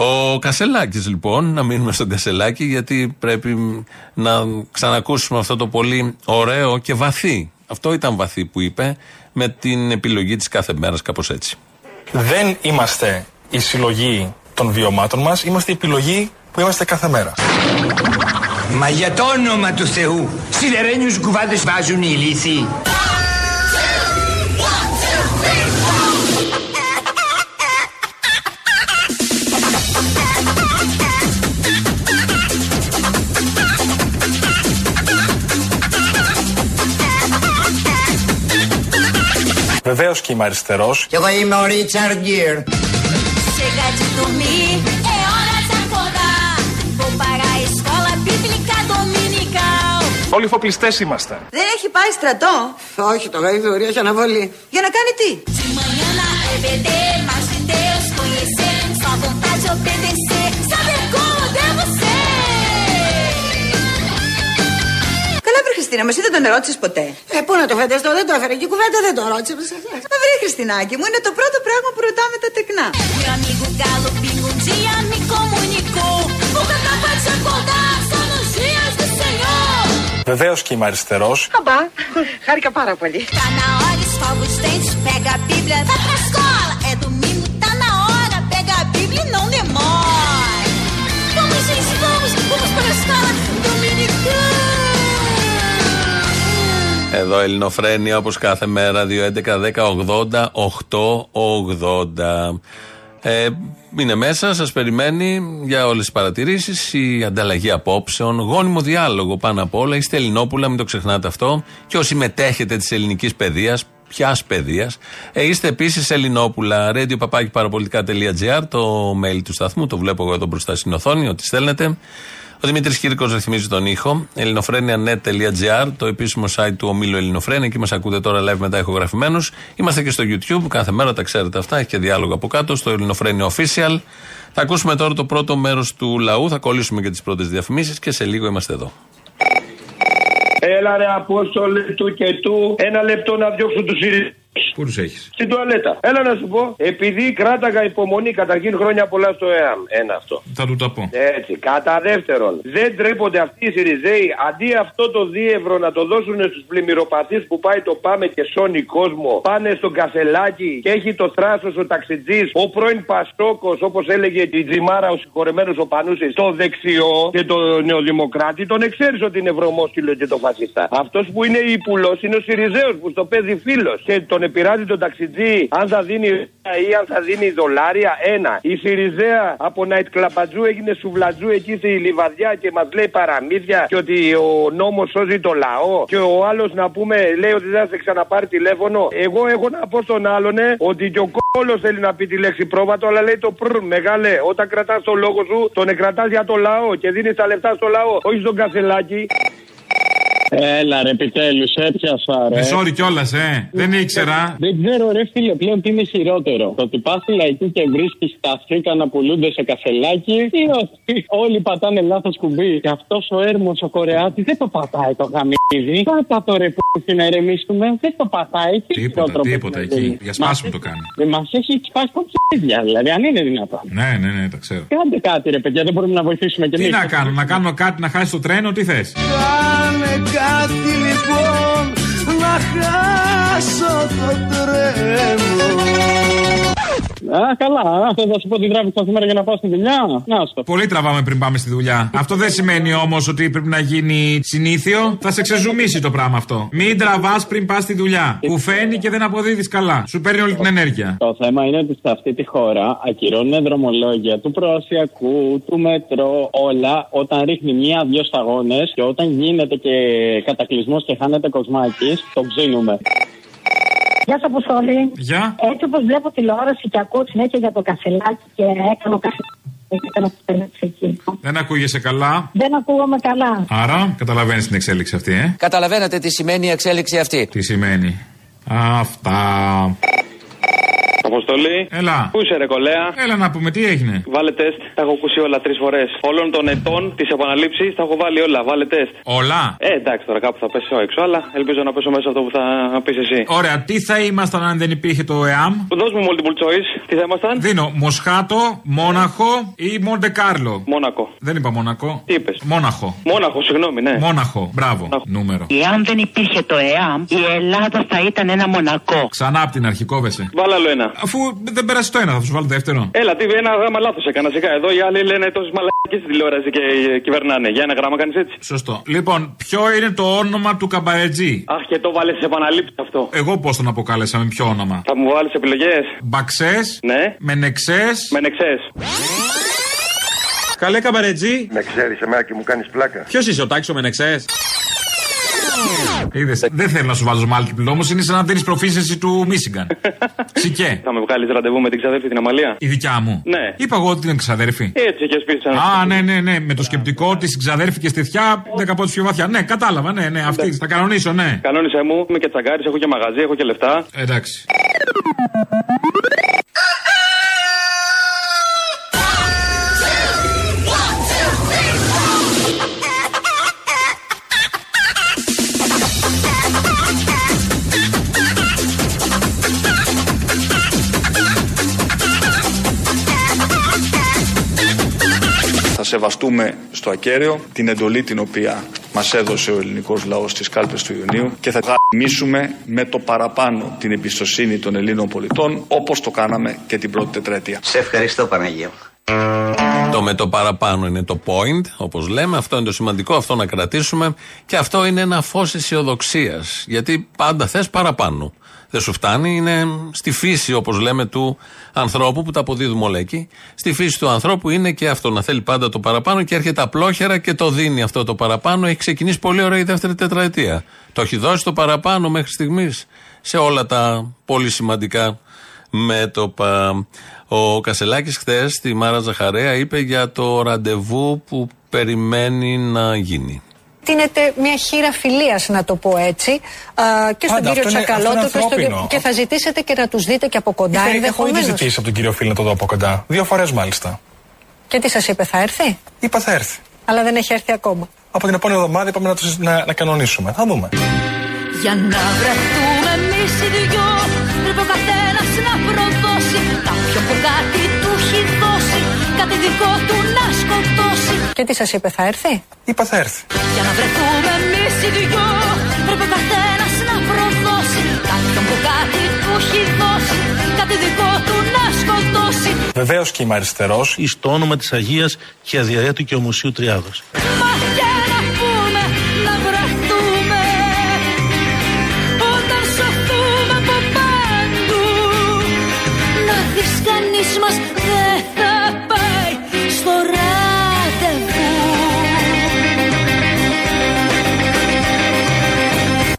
Ο Κασσελάκης λοιπόν, να μείνουμε στον Κασσελάκη, γιατί πρέπει να ξανακούσουμε αυτό το πολύ ωραίο και βαθύ. Αυτό ήταν βαθύ που είπε, με την επιλογή της κάθε μέρας, κάπως έτσι. Δεν είμαστε η συλλογή των βιωμάτων μας, είμαστε η επιλογή που είμαστε κάθε μέρα. Μα για το όνομα του Θεού, σιδερένιους κουβάδες βάζουν οι λύθοι. Βεβαίως και είμαι αριστερός. Κι εγώ είμαι ο Ρίτσαρντ Γκίρ. Όλοι φοπλιστές είμαστε. Δεν έχει πάει στρατό. Όχι, το γαϊδούρι έχει αναβολή. Για να κάνει τι. Χριστίνα, εσύ δεν τον ερώτησες ποτέ. Ε, πού να το φανταστώ, δεν το έφερε και η κουβέντα δεν το ρώτησε. Μα βρει, Χριστινάκη μου, είναι το πρώτο πράγμα που ρωτάμε τα τεκνά. Βεβαίως και είμαι αριστερός. Αμπά, χάρηκα πάρα πολύ. Εδώ Ελληνοφρένεια όπως κάθε μέρα δύο έντεκα δέκα ογδόντα οκτώ ογδόντα. Ε, είναι μέσα, σας περιμένει για όλες τις παρατηρήσεις, η ανταλλαγή απόψεων, γόνιμο διάλογο πάνω απ' όλα. Είστε Ελληνόπουλα, μην το ξεχνάτε αυτό. Και όσοι μετέχετε της ελληνικής παιδείας, ποιας παιδείας, ε, είστε επίσης Ελληνόπουλα. radio παπάκι παραπολιτικά τελεία τζι άρ, το mail του σταθμού, το βλέπω εγώ εδώ μπροστά στην οθόνη, ό,τι στέλνετε. Ο Δημήτρης Κύρκος ρυθμίζει τον ήχο. ελληνοφρένεια τελεία νετ τελεία τζι άρ, το επίσημο site του ομίλου Ελληνοφρένεια. Εκεί μας ακούτε τώρα live μετά ηχογραφημένους. Είμαστε και στο YouTube, κάθε μέρα τα ξέρετε αυτά. Έχει και διάλογο από κάτω στο Ελληνοφρένεια Official. Θα ακούσουμε τώρα το πρώτο μέρος του λαού. Θα κολλήσουμε και τις πρώτες διαφημίσεις και σε λίγο είμαστε εδώ. Έλα ρε Απόστολε του και του, ένα λεπτό να διώξουν τους ήρες. Πού τους έχεις? Στην τουαλέτα. Έλα να σου πω, επειδή κράταγα υπομονή, καταρχήν χρόνια πολλά στο ΕΑΜ. Ένα αυτό. Θα του τα πω. Έτσι. Κατά δεύτερον, δεν τρέπονται αυτοί οι ΣΥΡΙΖΕΙ, αντί αυτό το δύο ευρώ να το δώσουν στους πλημμυροπαθείς που πάει το Πάμε και σώνει κόσμο, πάνε στον Κασσελάκη και έχει το θράσος ο ταξιτζής, ο πρώην Πασόκος, όπως έλεγε η Τζιμάρα, ο συγχωρεμένος ο Πανούσης, το δεξιό και το νεοδημοκράτη, τον εξαίρεσε ότι είναι βρωμόσκυλο και το φασίστα. Αυτό που είναι ύπουλος είναι ο ΣΥΡΙΖΕΙ που στο παίζει φίλος και τον πειράζει τον ταξιτζή αν θα δίνει ή αν θα δίνει δολάρια. Ένα. Η Σιριζέα από ναϊτκλαμπατζού έγινε σουβλατζού εκεί στη Λιβαδιά και μας λέει παραμύθια και ότι ο νόμος σώζει το λαό. Και ο άλλος να πούμε λέει ότι δεν θα σε ξαναπάρει τηλέφωνο. Εγώ έχω να πω στον άλλονε ότι και ο κόλος θέλει να πει τη λέξη πρόβατο, αλλά λέει το πρ. Μεγάλε, όταν κρατάς το λόγο σου, τον εκρατάς για το λαό και δίνεις τα λεφτά στο λαό, όχι στον Κασσελάκη. Έλα ρε, επιτέλους, έπιασα ρε. Με sorry κιόλας, ε. Δεν ήξερα. Δεν ξέρω ρε φίλε, πλέον τι είναι χειρότερο. Το ότι πας στη Λαϊκή και βρίσκεις τα φρύκα να πουλούνται σε Κασσελάκη ή ότι όλοι πατάνε λάθος κουμπί. Και αυτός ο έρμος ο Κορεάτης δεν το πατάει το γαμίδι. Πάτα το ρε που να ερεμίσουμε, δεν το πατάει. Τίποτα, τίποτα εκεί. Για σπάσιμο το κάνει. Μας έχει σπάσει κοψίδια, δηλαδή, αν είναι δυνατόν. Ναι, ναι, ναι, τα ξέρω. Κάντε κάτι ρε παιδιά, δεν μπορούμε να βοηθήσουμε κι εμείς. Τι να κάνουμε, να κάνουμε κάτι, να χάσει το τρένο, τι θες. Κάτι λοιπόν να χάσω το τρένο. Α, καλά. Αυτό θα σου πω την τράβηξα σήμερα για να πάω στη δουλειά. Να στο. Πολύ τραβάμε πριν πάμε στη δουλειά. Αυτό δεν σημαίνει όμως ότι πρέπει να γίνει συνήθιο. Θα σε ξεζουμίσει το πράγμα αυτό. Μην τραβάς πριν πας στη δουλειά. Που φαίνει και δεν αποδίδεις καλά. Σου παίρνει όλη την ενέργεια. Το θέμα είναι ότι σε αυτή τη χώρα ακυρώνουν δρομολόγια του προασιακού, του μετρό, όλα. Όταν ρίχνει μία-δυο σταγόνες και όταν γίνεται και κατακλυσμός και χάνεται κοσμάκι, το ψήνουμε. Γεια σα, Αποστόλη. Γεια. Έτσι όπως βλέπω τηλεόραση και ακούω συνέχεια για το Κασσελάκη και έκανα κάτι. Δεν ακούγεσαι καλά. Δεν ακούγομαι καλά. Άρα, καταλαβαίνεις την εξέλιξη αυτή, ε. Καταλαβαίνετε τι σημαίνει η εξέλιξη αυτή. Τι σημαίνει. Αυτά. Αποστολή. Έλα. Πού είσαι, ρε κολέα? Έλα να πούμε, τι έγινε. Βάλε τεστ. Τα έχω ακούσει όλα τρεις φορές. Όλων των ετών τη επαναλήψη τα έχω βάλει όλα. Βάλε τεστ. Όλα. Ε, εντάξει τώρα κάπου θα πέσω έξω, αλλά ελπίζω να πέσω μέσα αυτό που θα πει εσύ. Ωραία, τι θα ήμασταν αν δεν υπήρχε το ΕΑΜ? Δώσ' μου multiple choice. Τι θα ήμασταν? Δίνω Μοσχάτο, Μόναχο ή Μοντε Κάρλο. Μόνακο. Δεν είπα Μόνακο. Τι είπες? Μόναχο. Μόναχο, συγγνώμη, ναι. Μόναχο. Μπράβο. Μόναχο. Νούμερο. Εάν δεν υπήρχε το ΕΑΜ, η Ελλάδα θα ήταν ένα μονακό. Ξανά από την αρχή κόβεσαι. Βάλε άλλο ένα. Αφού δεν πέρασε το ένα, θα σου βάλω το δεύτερο. Έλα, τι ένα γράμμα λάθος έκανα. Σιγά, εδώ οι άλλοι λένε τόσες μαλακίες στην τηλεόραση και κυβερνάνε. Για ένα γράμμα κάνεις έτσι. Σωστό. Λοιπόν, ποιο είναι το όνομα του καμπαρετζή? Αχ, και το βάλες σε επαναλήψη αυτό. Εγώ πώς τον αποκάλεσα, με ποιο όνομα? Θα μου βάλεις επιλογές. Μπαξές. Ναι. Μενεξές. Μενεξές. Καλέ καμπαρετζή. Με ξέρεις εμένα και μου κάνεις πλάκα. Ποιος είσαι, ο Τάξης ο Μενεξές? Είδες, δεν θέλω να σου βάζω multiple, όμως είναι σαν να δίνεις προφήσενση του Μίσιγκαν. Σικέ. Θα με βγάλεις ραντεβού με την ξαδέρφη την Αμαλία? Η δικιά μου. Ναι. Είπα εγώ ότι είναι ξαδέρφη. Έτσι και σπίτι σαν. Α, ναι, ναι, ναι. Με το σκεπτικό ότι στην ξαδέρφη και στη θιά δέκα πόντους πιο βαθιά. Ναι, κατάλαβα, ναι, ναι. Αυτή. Θα κανονίσω, ναι. Κανόνισε μου, είμαι και τσαγκάρης, έχω και μαγαζί, έχω και λεφτά. Εντάξει. Θα σεβαστούμε στο ακέραιο την εντολή την οποία μας έδωσε ο ελληνικός λαός στις κάλπες του Ιουνίου και θα γαμίσουμε με το παραπάνω την εμπιστοσύνη των Ελλήνων πολιτών, όπως το κάναμε και την πρώτη τετραετία. Σε ευχαριστώ, Παναγία. Το με το παραπάνω είναι το point, όπως λέμε. Αυτό είναι το σημαντικό, αυτό να κρατήσουμε. Και αυτό είναι ένα φως αισιοδοξίας. Γιατί πάντα θες παραπάνω. Δεν σου φτάνει, είναι στη φύση, όπως λέμε, του ανθρώπου, που τα αποδίδουμε όλα εκεί. Στη φύση του ανθρώπου είναι και αυτό, να θέλει πάντα το παραπάνω, και έρχεται απλόχερα και το δίνει αυτό το παραπάνω. Έχει ξεκινήσει πολύ ωραία η δεύτερη τετραετία. Το έχει δώσει το παραπάνω μέχρι στιγμής σε όλα τα πολύ σημαντικά μέτωπα. Ο Κασσελάκης χθες στη Μάρα Ζαχαρέα είπε για το ραντεβού που περιμένει να γίνει. Τίνεται μια χείρα φιλίας, να το πω έτσι, α, και στον Άντα, κύριο Τσακαλώτο και, στο, και θα ζητήσετε και να τους δείτε και από κοντά. Έχω ήδη ζητήσει από τον κύριο Φίλη να το δω από κοντά. Δύο φορές μάλιστα. Και τι σας είπε, θα έρθει? Είπα θα έρθει. Αλλά δεν έχει έρθει ακόμα. Από την επόμενη εβδομάδα είπαμε να, τους, να, να κανονίσουμε. Θα δούμε. Για να βρεθούμε εμείς οι δυο, πρέπει ο καθένας να προδώσει. Κάποιο που κάτι του έχει δώσει, κάτι δικό του να σκοτώσει. Και τι σας είπε, θα έρθει? Είπα θα έρθει. Για να βρεθούμε εμείς οι δυο, πρέπει ο καθένας να προδώσει. Κάποιο που κάτι του έχει δώσει, κάτι δικό του να σκοτώσει. Βεβαίως και είμαι αριστερός. Εις το όνομα της Αγίας και αδιαρέτου και ομοσίου Τριάδος.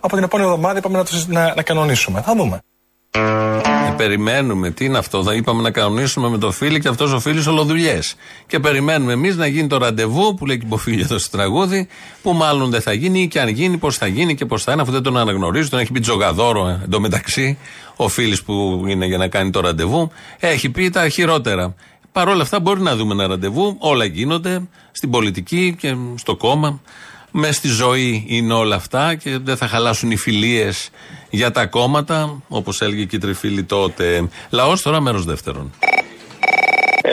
Από την επόμενη εβδομάδα είπαμε να, τους, να, να κανονίσουμε. Θα δούμε. Ε, περιμένουμε. Τι είναι αυτό? Θα είπαμε να κανονίσουμε με το Φίλη και αυτός ο Φίλης ολοδουλειές. Και περιμένουμε εμείς να γίνει το ραντεβού που λέει και υποφίλει εδώ στο τραγούδι, που μάλλον δεν θα γίνει, ή και αν γίνει, πώς θα γίνει και πώς θα είναι, αφού δεν τον αναγνωρίζει. Τον έχει πει τζογαδόρο ε, εντωμεταξύ. Ο Φίλης που είναι για να κάνει το ραντεβού έχει πει τα χειρότερα. Παρ' όλα αυτά μπορεί να δούμε ένα ραντεβού. Όλα γίνονται στην πολιτική και στο κόμμα. Μες στη ζωή είναι όλα αυτά και δεν θα χαλάσουν οι φιλίες για τα κόμματα, όπως έλεγε και η Τριφύλη τότε. Λαός τώρα, μέρος δεύτερον.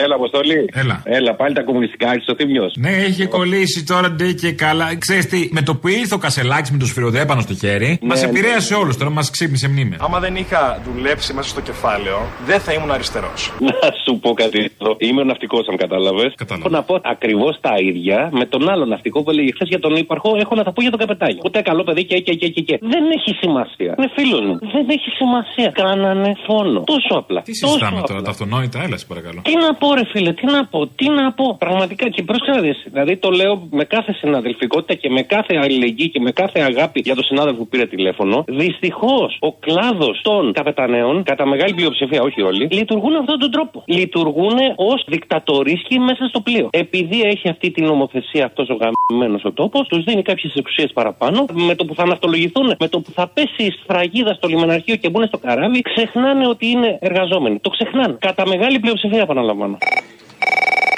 Έλα, Αποστολή. Έλα. Έλα, πάλι τα κομμουνιστικά, έχει ο Θήμιος. Ναι, είχε oh. κολλήσει τώρα, ντε και καλά. Ξέρεις τι, με το που ήρθε ο Κασσελάκης με το σφυροδέπανο στο χέρι, ναι, μας ναι, επηρέασε ναι. όλους τώρα, μας ξύπνησε μνήμη. Άμα δεν είχα δουλέψει μέσα στο κεφάλαιο, δεν θα ήμουν αριστερός. Να σου πω κάτι. Είμαι ο ναυτικός, αν κατάλαβες. Κατάλαβα. Έχω να πω ακριβώς τα ίδια με τον άλλο ναυτικό που έλεγε χθες για τον υπαρχό. Έχω να τα πω για τον καπετάνιο. Ούτε καλό παιδί και και και και. Δεν έχει σημασία. Ναι, φίλο μου. Δεν έχει σημασία. Κάνανε φόνο. Τόσο απλά. Τι συζητάμε τώρα, τα αυτονόητα, έλα, παρακαλώ. Τι να πω. Ωραία, φίλε, τι να πω, τι να πω. Πραγματικά και πρόσεχε να δεις. Δηλαδή το λέω με κάθε συναδελφικότητα και με κάθε αλληλεγγύη και με κάθε αγάπη για τον συνάδελφο που πήρε τηλέφωνο. Δυστυχώς ο κλάδος των καπεταναίων, κατά μεγάλη πλειοψηφία, όχι όλοι, λειτουργούν αυτόν τον τρόπο. Λειτουργούν ως δικτατορίσκοι μέσα στο πλοίο. Επειδή έχει αυτή την νομοθεσία αυτός ο γαμμένος ο τόπος, τους δίνει κάποιες εξουσίες παραπάνω. Με το που θα αναυτολογηθούν, με το που θα πέσει η σφραγίδα στο λιμεναρχείο και μπουν στο καράβι, ξεχνάνε ότι είναι εργαζόμενοι. Το ξεχνάνε. Κατά μεγάλη πλειοψηφία, επαναλαμβάνω.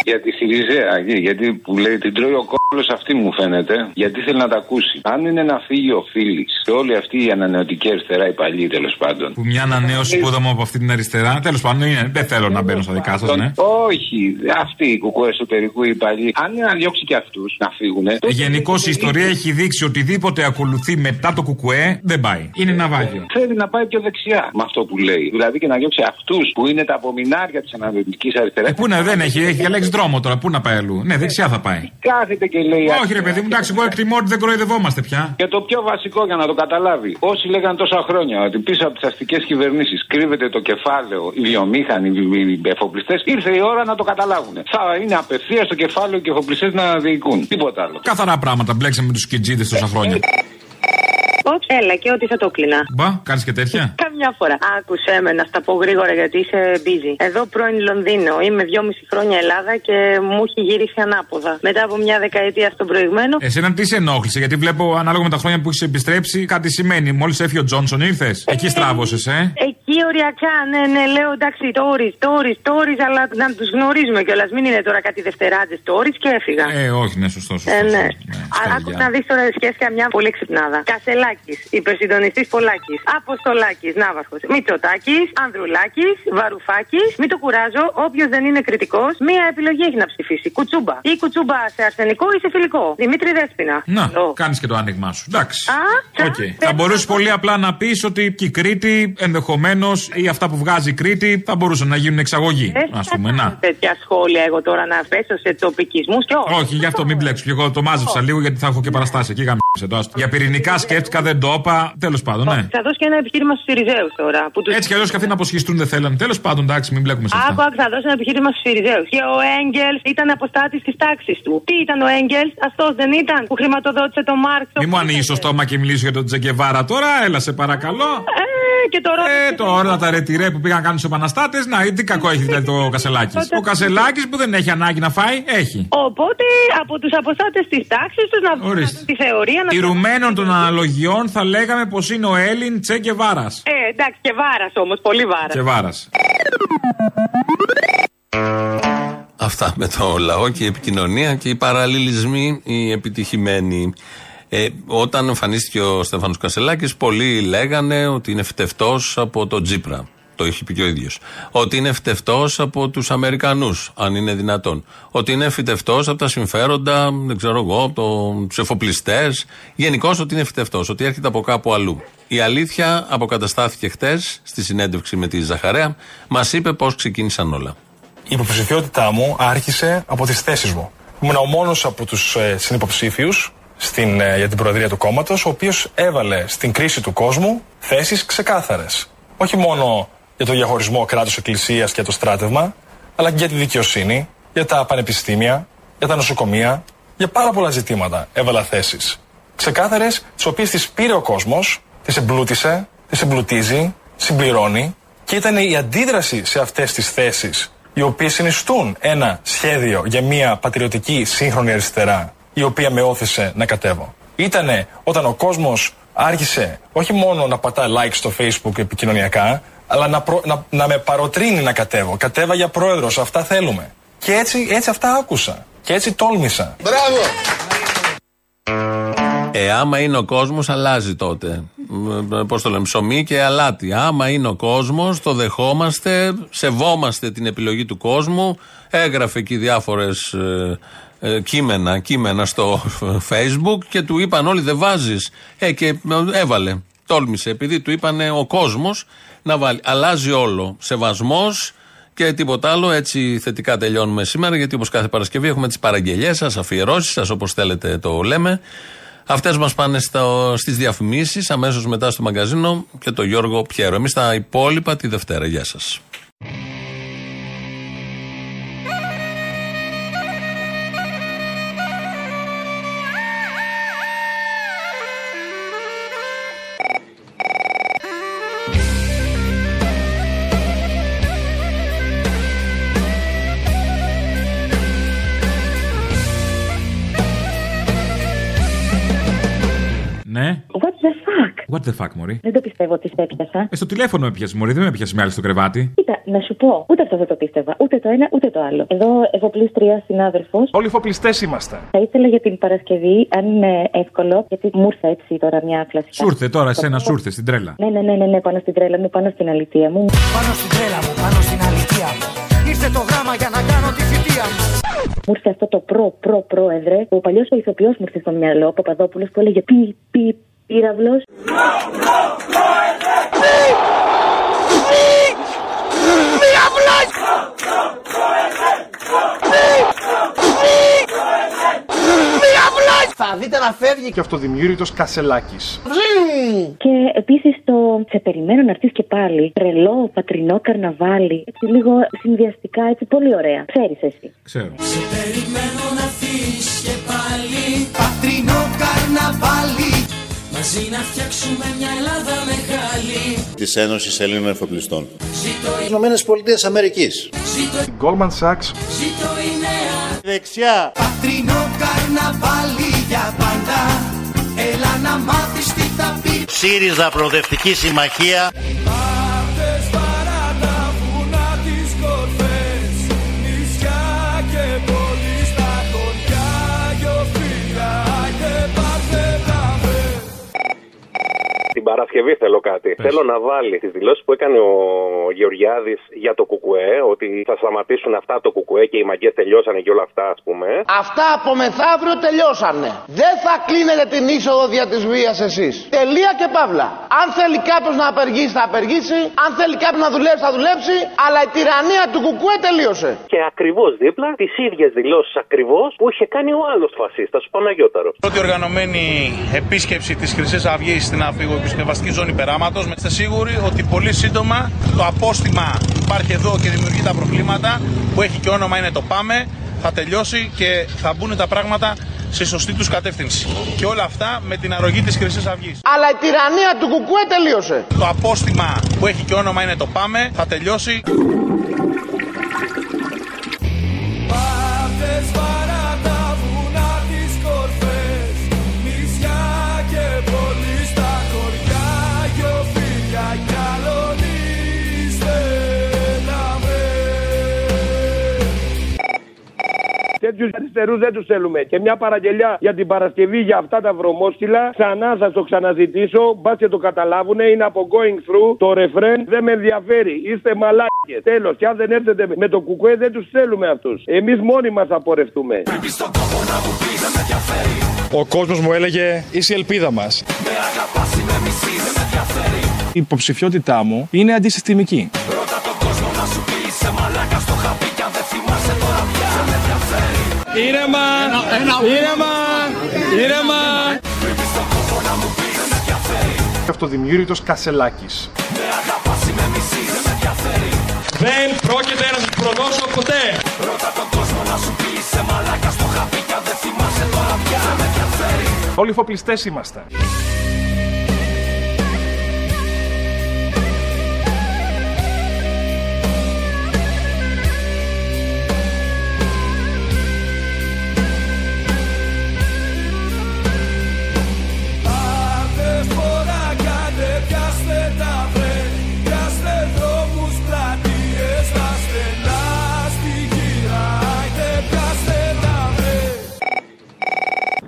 Για τη Σιριζέα, γιατί που λέει την τρώει ο κόλλος, αυτή μου φαίνεται, γιατί θέλει να τα ακούσει. Αν είναι να φύγει ο Φίλης και όλη αυτή η ανανεωτική αριστερά, οι παλιοί τέλος πάντων. Που μια ανανέωση που είδαμε από αυτή την αριστερά, τέλος πάντων, είναι, δεν θέλω να μπαίνω στα δικά σας, ναι. Όχι, αυτή η κουκού εσωτερικού, οι παλιοί. Αν είναι να διώξει και αυτούς να φύγουνε. Γενικώ η ιστορία έχει δείξει οτιδήποτε ακολουθεί μετά το κουκουέ δεν πάει. Είναι ναυάγιο. Θέλει να πάει πιο δεξιά με αυτό που λέει. Δηλαδή και να διώξει αυτούς που είναι τα απομεινάρια της ανανεωτικής αριστεράς. Ε, πού να δεν έχει, έχει διαλέξει δρόμο τώρα, πού να πάει αλλού. Ναι, δεξιά θα πάει. Κάθεται και λέει. Όχι, ρε παιδί μου, εντάξει, εγώ εκτιμώ ότι δεν κοροϊδευόμαστε πια. Και το πιο βασικό για να το καταλάβει. Όσοι λέγανε τόσα χρόνια ότι πίσω από τις αστικές κυβερνήσεις κρύβεται το κεφάλαιο, οι βιομήχανοι, οι εφοπλιστές, ήρθε η ώρα να το καταλάβουν. Θα είναι απευθείας το κεφάλαιο και οι εφοπλιστές να διοικούν. Τίποτα άλλο. Καθαρά πράγματα μπλέξαμε με τους κιτζίδες τόσα χρόνια. Έλα, και ότι θα το κλεινά. Μπα, κάνεις και τέτοια. Καμιά φορά. Άκουσε με να στα πω γρήγορα γιατί είσαι busy. Εδώ πρώην Λονδίνο. Είμαι δυόμιση χρόνια Ελλάδα και μου έχει γυρίσει ανάποδα. Μετά από μια δεκαετία στον προηγμένο. Εσένα τι σε ενόχλησε? Γιατί βλέπω ανάλογα με τα χρόνια που έχεις επιστρέψει κάτι σημαίνει. Μόλις έφυγε ο Τζόνσον ήρθες. Εκεί στράβωσες, ε. Εκεί εκεί οριακά, ναι, ναι, λέω εντάξει, τόρις, τόρις, τόρις, αλλά να τους γνωρίζουμε κιόλας. Μην είναι τώρα κάτι δευτεράτες τόρις και έφυγα. Ε, όχι, ναι, σωστό, σωστό. Ε, ναι. Άκου να δεις τώρα, σχέθηκα μια πολύ ξυπνάδα. Κασσελάκης, υπερσυντονιστής Πολάκης, Αποστολάκης, Ναύαρχος, Μητσοτάκης, Ανδρουλάκης, Βαρουφάκης. Μην το κουράζω, όποιος δεν είναι κριτικός, μία επιλογή έχει να ψηφίσει. Κουτσούμπα. Ή κουτσούμπα σε αρσενικό ή σε φιλικό. Δημήτρη Δέσποινα. Να, oh. κάνεις και το άνοιγμά σου. Εντάξει. Α, okay. Θα μπορούσε πολύ απλά να πει ότι και η Κρήτη ενδεχομένως ή αυτά που βγάζει η Κρήτη θα μπορούσαν να γίνουν εξαγωγή. Α πούμε, να. Τέτοια σχόλια εγώ τώρα να πέσω σε τοπικισμούς και όχι. Όχι, γι' αυτό μην μπλέξω. Εγώ το μάζεψα λίγο γιατί θα έχω και παραστάσει εκεί. Για πυρηνικά σκέφτηκα, δεν το είπα. Τέλος πάντων, ναι. Θα δώσω και ένα επιχείρημα στους Σιριζέους τώρα. Που τους... Έτσι κι αλλιώς και αυτοί να αποσχιστούν δεν θέλανε. Τέλος πάντων, εντάξει, μην μπλέκουμε σε αυτά. Άκου, θα δώσω ένα επιχείρημα στους Σιριζέους. Και ο Έγγελς ήταν αποστάτης της τάξης του. Τι ήταν ο Έγγελς, αυτός δεν ήταν που χρηματοδότησε τον Μάρξ. Μη μου ανοίγεις το στόμα και μιλήσω για τον Τζεκεβάρα τώρα, έλα σε παρακαλώ. Και το ε, τώρα τα ρετυρέ που πήγαν να κάνουν στου επαναστάτε. Να, τι κακό έχει δηλαδή το Κασσελάκης. Ο Κασσελάκης που δεν έχει ανάγκη να φάει, έχει. Οπότε από τους αποστάτες της τάξης τους να βγουν τη θεωρία. Τηρουμένων των αναλογιών θα λέγαμε πως είναι ο Έλλην Τσε Γκεβάρας. Ε, εντάξει, Γκεβάρας όμως, πολύ βάρας. Γκεβάρας. Αυτά με το λαό και η επικοινωνία και οι παραλληλισμοί οι επιτυχημένοι. Ε, όταν εμφανίστηκε ο Στέφανος Κασσελάκης, πολλοί λέγανε ότι είναι φτευτός από τον Τσίπρα. Το είχε πει και ο ίδιος. Ότι είναι φτευτός από τους Αμερικανούς, αν είναι δυνατόν. Ότι είναι φτευτός από τα συμφέροντα, δεν ξέρω εγώ, από το, τους εφοπλιστές. Γενικώς ότι είναι φτευτός, ότι έρχεται από κάπου αλλού. Η αλήθεια αποκαταστάθηκε χτες στη συνέντευξη με τη Ζαχαρέα. Μας είπε πώς ξεκίνησαν όλα. Η υποψηφιότητά μου άρχισε από τις θέσεις μου. Ήμουν ο μόνος από τους ε, συνυποψήφιους. Στην, για την προεδρία του κόμματος, ο οποίος έβαλε στην κρίση του κόσμου θέσεις ξεκάθαρες. Όχι μόνο για το διαχωρισμό κράτους-εκκλησίας και το στράτευμα, αλλά και για τη δικαιοσύνη, για τα πανεπιστήμια, για τα νοσοκομεία, για πάρα πολλά ζητήματα έβαλα θέσεις. Ξεκάθαρες, τις οποίες τις πήρε ο κόσμος, τις εμπλούτησε, τις εμπλουτίζει, συμπληρώνει και ήταν η αντίδραση σε αυτές τις θέσεις, οι οποίες συνιστούν ένα σχέδιο για μια πατριωτική σύγχρονη αριστερά. Η οποία με όθησε να κατέβω. Ήτανε όταν ο κόσμος άρχισε όχι μόνο να πατά like στο Facebook επικοινωνιακά, αλλά να, προ, να, να με παροτρύνει να κατέβω. Κατέβα για πρόεδρος, αυτά θέλουμε. Και έτσι, έτσι αυτά άκουσα. Και έτσι τόλμησα. Μπράβο! Ε, άμα είναι ο κόσμος, αλλάζει τότε. Πώς το λέμε, ψωμί και αλάτι. Άμα είναι ο κόσμος, το δεχόμαστε, σεβόμαστε την επιλογή του κόσμου. Έγραφε εκεί διάφορες... Ε, Κείμενα, κείμενα στο Facebook και του είπαν όλοι δεν βάζεις. Ε, και έβαλε, τόλμησε, επειδή του είπανε ο κόσμος να βάλει. Αλλάζει όλο, σεβασμός και τίποτα άλλο. Έτσι θετικά τελειώνουμε σήμερα, γιατί όπως κάθε Παρασκευή έχουμε τις παραγγελιές σας, αφιερώσεις σας, όπως θέλετε το λέμε. Αυτές μας πάνε στο, στις διαφημίσεις, αμέσως μετά στο μαγκαζίνο και το Γιώργο Πιέρο. Εμείς τα υπόλοιπα τη Δευτέρα. Γεια σας. What the fuck, μωρή. Δεν το πιστεύω ότι σε έπιασα. Ε, στο τηλέφωνο με πιάσε, μωρή, δεν με πιάσε με άλλη στο κρεβάτι. Κοίτα, να σου πω, ούτε αυτό δεν το πίστευα. Ούτε το ένα, ούτε το άλλο. Εδώ εφοπλίστρια συνάδελφος. Όλοι εφοπλιστές είμαστε. Θα ήθελα για την Παρασκευή, αν είναι εύκολο, γιατί μου ήρθε έτσι τώρα μια κλασική. Σούρθε τώρα, εσένα, το... σούρθε στην τρέλα. Ναι, ναι, ναι, ναι, ναι, πάνω στην τρέλα μου, πάνω στην αλήθεια μου. Πάνω στην τρέλα μου, πάνω στην αλήθεια μου. Ήρθε το γράμμα για να κάνω τη θητεία μου. Μου ήρθε αυτό το προ-προ-πρόεδρε, που ο παλιός ο ηθοποιός μου ήρθε στο μυαλό, ο Παπαδόπουλος, που έλεγε πι, πι, Πύραυλος. Θα δείτε να φεύγει και αυτοδημιούργητος Κασσελάκης. Και επίσης το σε περιμένω να έρθεις και πάλι. Τρελό, πατρινό, καρναβάλι. Έτσι λίγο συνδυαστικά, έτσι πολύ ωραία. Ξέρεις εσύ. Ξέρω. Σε περιμένω να έρθεις και πάλι. Πατρινό, καρναβάλι. Μαζί να φτιάξουμε μια Ελλάδα μεγάλη. Της Ένωσης Ελλήνων Εφοπλιστών. Ζήτω οι Ηνωμένες Πολιτείες Αμερικής. Ζήτω η Goldman Sachs. Ζήτω η νέα δεξιά. Πατρινό καρναβάλι για πάντα. Έλα να μάθεις τι θα πει. ΣΥΡΙΖΑ Προοδευτική Συμμαχία. Μάτες Παρασκευή θέλω κάτι. Πες. Θέλω να βάλει τις δηλώσεις που έκανε ο Γεωργιάδης για το Κουκουέ, ότι θα σταματήσουν αυτά το Κουκουέ και οι μαγκές τελειώσανε και όλα αυτά, ας πούμε. Αυτά από μεθαύριο τελειώσανε. Δεν θα κλείνετε την είσοδο δια της βίας εσείς. Τελεία και παύλα. Αν θέλει κάποιος να απεργήσει, θα απεργήσει. Αν θέλει κάποιος να δουλέψει, θα δουλέψει. Αλλά η τυραννία του Κουκουέ τελείωσε. Και ακριβώς δίπλα τις ίδιες δηλώσεις ακριβώς που είχε κάνει ο άλλος φασίστας, ο Παναγιώταρος. Πρώτη οργανωμένη επίσκεψη της Χρυσής Αυγής στην αφηγοεπισκευαστική ζώνη περάματος. Είστε σίγουροι ότι πολύ σύντομα το απόστημα που υπάρχει εδώ και δημιουργεί τα προβλήματα, που έχει και όνομα είναι το Πάμε, θα τελειώσει και θα μπουν τα πράγματα σε σωστή τους κατεύθυνση. Και όλα αυτά με την αρρωγή της Χρυσής Αυγής. Αλλά η τυραννία του Κουκουέ τελείωσε. Το απόστημα που έχει και όνομα είναι το Πάμε, θα τελειώσει. Τέτοιους αριστερούς δεν τους θέλουμε. Και μια παραγγελιά για την Παρασκευή για αυτά τα βρωμόσκυλα. Ξανά σας το ξαναζητήσω. Μπας και το καταλάβουνε. Είναι από going through το ρεφρέν. Δεν με ενδιαφέρει. Είστε μαλάκες. Τέλος. Και αν δεν έρθετε με το κουκουέ, δεν τους θέλουμε αυτούς. Εμείς μόνοι μας απορρευτούμε. Ο κόσμος μου έλεγε είσαι η ελπίδα μας. Με αγαπάς, είμαι μισή, δεν με ενδιαφέρει. Η υποψηφιότητά μου είναι αντισυστημική. Ρώτα τον κόσμο να σου πει, είσαι μαλάκα στο χαπί. Ήρεμα, ήρεμα, ήρεμα. Αυτοδημιούργητος Κασσελάκης. Δεν πρόκειται να σας προδώσω ποτέ. Ρώτα τον κόσμο να σου πει, είσαι μαλάκα στο χαπί κι αν δεν θυμάσαι τώρα πια. Δεν με ενδιαφέρει. Όλοι φοπλιστές είμαστε.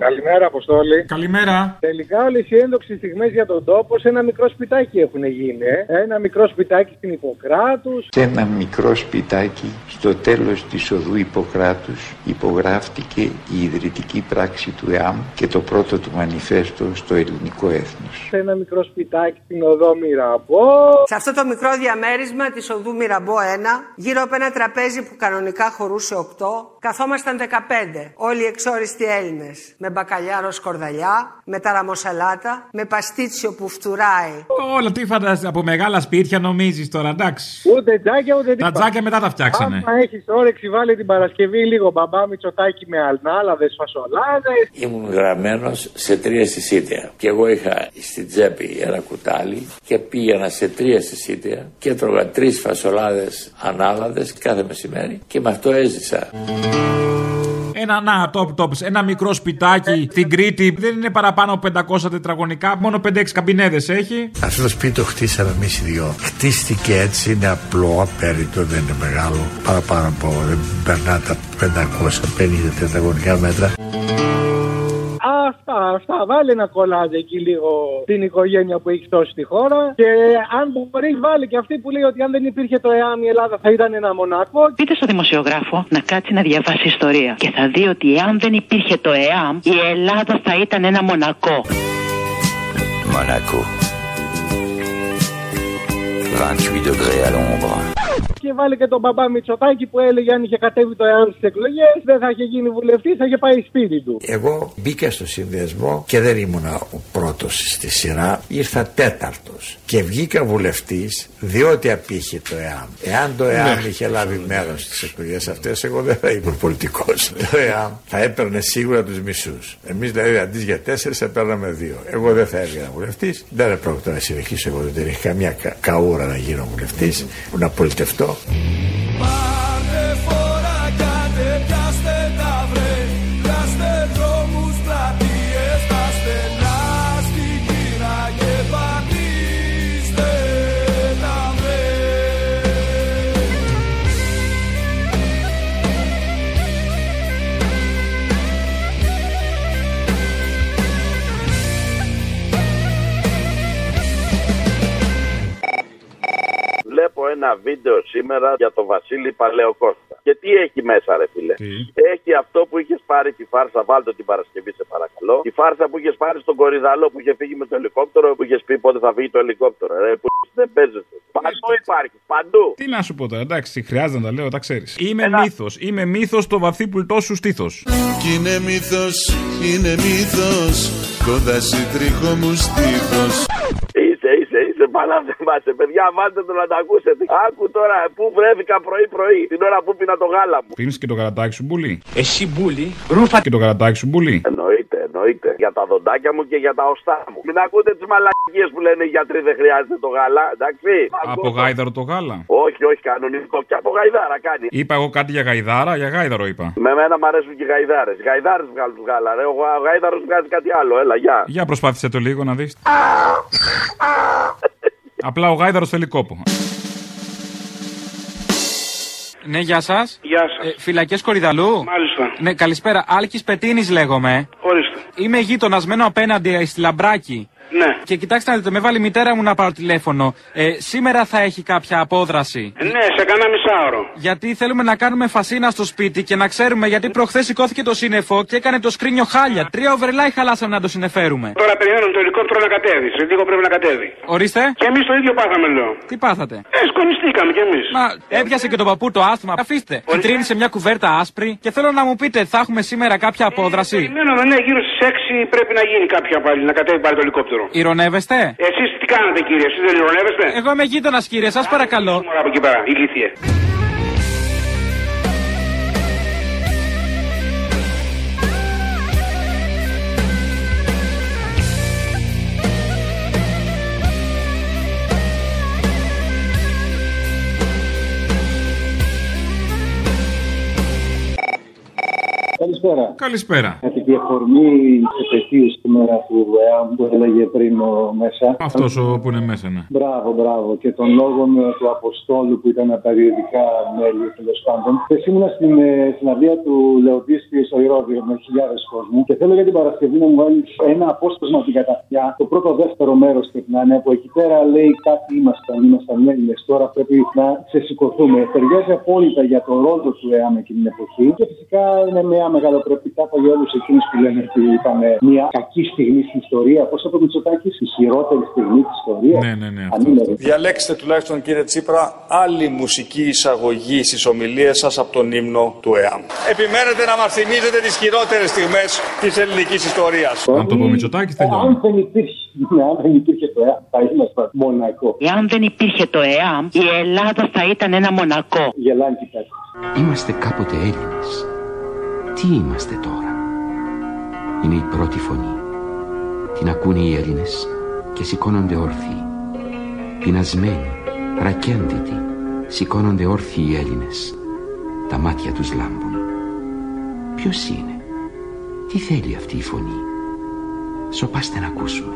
Καλημέρα, Αποστόλη. Καλημέρα. Τελικά όλες οι ένδοξες στιγμές για τον τόπο σε ένα μικρό σπιτάκι έχουν γίνει. Ε? Ένα μικρό σπιτάκι στην Ιπποκράτους. Σε ένα μικρό σπιτάκι στο τέλος της οδού Ιπποκράτους υπογράφτηκε η ιδρυτική πράξη του ΕΑΜ και το πρώτο του μανιφέστο στο ελληνικό έθνος. Σε ένα μικρό σπιτάκι στην οδό Μυραμπό. Σε αυτό το μικρό διαμέρισμα της οδού Μυραμπό ένα, γύρω από ένα τραπέζι που κανονικά χωρούσε οκτώ, καθόμασταν δεκαπέντε, όλοι οι εξόριστοι Έλληνες. Με μπακαλιάρο σκορδαλιά, με ταραμοσαλάτα, με παστίτσιο που φτουράει. Όλα τι φαντάζεσαι από μεγάλα σπίτια νομίζεις τώρα, εντάξει. Ούτε τζάκια ούτε τίποτα. Τα τζάκια μετά τα φτιάξανε. Αν έχεις όρεξη, βάλε την Παρασκευή λίγο μπαμπά Μητσοτάκη με αλνάλαδες, φασολάδες. Ήμουν γραμμένος σε τρία συσίτια. Και εγώ είχα στην τσέπη ένα κουτάλι και πήγαινα σε τρία συσίτια και έτρωγα τρεις φασολάδες ανάλαδες κάθε μεσημέρι και με αυτό έζησα. Ένα, να, top, top, ένα μικρό σπιτάκι στην Κρήτη. Δεν είναι παραπάνω από πεντακόσια τετραγωνικά, μόνο πέντε έξι καμπινέδες έχει. Αυτό το σπίτι το χτίσαμε εμείς οι δυο. Χτίστηκε έτσι, είναι απλό, απέριτο, δεν είναι μεγάλο. Παραπάνω από, δεν περνά τα πεντακόσια πενήντα τετραγωνικά μέτρα. Αυτά, αυτά. Βάλε να κολλάζει εκεί λίγο την οικογένεια που έχει τόση στη χώρα. Και αν μπορεί, βάλει και αυτή που λέει ότι αν δεν υπήρχε το ΕΑΜ η Ελλάδα θα ήταν ένα μονάκο. Πείτε στο δημοσιογράφο να κάτσει να διαβάσει ιστορία. Και θα δει ότι αν δεν υπήρχε το ΕΑΜ, η Ελλάδα θα ήταν ένα μονακό. Μονακό. είκοσι οκτώ degrés à l'ombre. Και βάλει και τον μπαμπά Μητσοτάκη που έλεγε αν είχε κατέβει το ΕΑΜ στις εκλογές δεν θα είχε γίνει βουλευτής, θα είχε πάει σπίτι του. Εγώ μπήκα στο συνδυασμό και δεν ήμουνα ο πρώτος στη σειρά, ήρθα τέταρτος και βγήκα βουλευτής διότι απήχε το ΕΑΜ. Εάν το ΕΑΜ ναι. είχε λάβει μέρος στις εκλογές αυτές, εγώ δεν θα ήμουν πολιτικός. Το ΕΑΜ θα έπαιρνε σίγουρα τους μισούς. Εμείς δηλαδή αντί για τέσσερις θα παίρναμε δύο. Εγώ δεν θα έβγαινα βουλευτής, δεν έπρεπε να συνεχίσω. Εγώ δεν είχα καμιά κα- καούρα να γίνω βουλευτής, mm-hmm. να πολιτευτώ. Πάρτε φορά, κάτε, πιάστε τα βρε. Πιάστε δρόμους, πλατείες, τα στενά στην κύρα και πατήστε τα βρε. ένα βίντεο σήμερα για τον Βασίλη Παλαιοκώστα. Και τι έχει μέσα, ρε φίλε? Τι? Έχει αυτό που είχες πάρει τη φάρσα, βάλτε την Παρασκευή, σε παρακαλώ. Τη φάρσα που είχες πάρει στον Κορυδαλό που είχε φύγει με το ελικόπτερο, που είχες πει πότε θα φύγει το ελικόπτερο. Ρε, που δεν παίζεσαι. Παντού υπάρχει, παντού. Τι να σου πω τώρα, εντάξει, χρειάζεται να τα λέω, τα ξέρεις. Είμαι ένα... μύθος, είμαι μύθος το βαθύ πουλτό σου στήθος. Κι είναι μύθος, είναι μύθος, κοντάσι τρίχο μου στήθος. Παλάτε, παιδιά, βάλτε το να τα ακούσετε. Άκου τώρα που βρέθηκα πρωί-πρωί, την ώρα που πίνα το γάλα μου. Πίνεις και το καρατάκι σου μπουλί? Εσύ μπουλί, ρούφα και το καρατάκι σου μπουλί. Εννοείται, εννοείται. Για τα δοντάκια μου και για τα οστά μου. Μην ακούτε τις μαλακίες που λένε οι γιατροί δεν χρειάζεται το γάλα, εντάξει. Από γάιδαρο το γάλα? Όχι, όχι, κανονικό. Και από γαϊδάρα κάνει. Είπα εγώ κάτι για γαϊδάρα, για γάιδαρο είπα. Με μένα μ' αρέσουν και οι γαϊδάρες. Γαϊδάρες βγάλουν το γάλα, ρε. Ο γάιδαρος βγάζει κάτι άλλο, έλα, γεια. Για προσπάθησε το λίγο να δεις. Απλά ο γάιδαρος θέλει κόπο. Ναι, γεια σας. Γεια σας. Ε, φυλακές Κορυδαλού. Μάλιστα. Ναι, καλησπέρα. Άλκης Πετίνης λέγομαι. Ορίστε. Είμαι γείτονας, μένω απέναντι στη Λαμπράκη. Ναι. Και κοιτάξτε να δείτε, με βάλει η μητέρα μου να πάρω τηλέφωνο. Ε, σήμερα θα έχει κάποια απόδραση. Ναι, σε κάνα μισάωρο. Γιατί θέλουμε να κάνουμε φασίνα στο σπίτι και να ξέρουμε, γιατί προχθές σηκώθηκε το σύννεφο και έκανε το σκρίνιο χάλια. Τρία overlay χαλάσαμε να το συνεφέρουμε. Τώρα περιμένουμε το ελικόπτερο να κατέβει. Σε λίγο πρέπει να κατέβει. Ορίστε. Και εμείς το ίδιο πάθαμε, λέω. Τι πάθατε? Ε, σκονιστήκαμε κι εμείς. Μα έπιασε και τον παππού το άσθμα. Αφήστε. Ορίστε. Τρίνει σε μια κουβέρτα άσπρη και θέλω να μου πείτε, θα έχουμε σήμερα κάποια απόδραση? Ε, περιμένουμε, ναι, γύρω στις έξι πρέπει να γίνει κάποια πάλι, να κατέβει πάλι το ελικόπτερο. Ηρωνεύεστε? Εσείς τι κάνετε, κύριε? Εσείς δεν ηρωνεύεστε? Εγώ είμαι γείτονας, κύριε, σας παρακαλώ. Μωρά από εκεί πέρα, ηλίθιε. Καλησπέρα. Καλησπέρα. Με την αφορμή επαιτίου σήμερα του ΕΑΜ που έλεγε πριν ο μέσα. Αυτός ο που είναι μέσα, ναι. Μπράβο, μπράβο. Και τον λόγο του Αποστόλου που ήταν περιοδικά μέλη, τέλος πάντων. Χθες ήμουνα στην ε, συναντία του Λεωτίστη στο Ηρόδιο με χιλιάδες κόσμου και θέλω για την Παρασκευή να μου βάλει ένα απόσπασμα από την καταφιά. Το πρώτο-δεύτερο μέρος τεχνάνε από εκεί πέρα λέει κάτι ήμασταν, ήμασταν Έλληνες. Τώρα πρέπει να ξεσηκωθούμε. Ταιριάζει απόλυτα για τον ρόλο του ΕΑΜ εκείνη την εποχή και φυσικά είναι μια μεγαλοπρεπικά από όλου εκείνου που λένε ότι ήταν μια κακή στιγμή στην ιστορία. Πώς είπε ο Μητσοτάκης, η χειρότερη στιγμή της ιστορίας. Ναι, ναι, ναι. Αυτό. Διαλέξτε τουλάχιστον, κύριε Τσίπρα, άλλη μουσική εισαγωγή στις ομιλίες σας από τον ύμνο του ΕΑΜ. Επιμένετε να μας θυμίζετε τις χειρότερες στιγμές της ελληνικής ιστορίας. Αν το πω Μητσοτάκης, τελειώνει. Αν δεν υπήρχε, ναι, αν δεν υπήρχε το ΕΑΜ, θα ήμασταν Μονακό. Εάν δεν υπήρχε το ΕΑΜ, η Ελλάδα θα ήταν ένα Μονακό. Γελάνε και κάτι. Είμαστε κάποτε Έλληνες. Τι είμαστε τώρα? Είναι η πρώτη φωνή. Την ακούνε οι Έλληνες και σηκώνονται όρθιοι. Πεινασμένοι, ρακένδυτοι, σηκώνονται όρθιοι οι Έλληνες. Τα μάτια τους λάμπουν. Ποιος είναι? Τι θέλει αυτή η φωνή? Σοπάστε να ακούσουμε.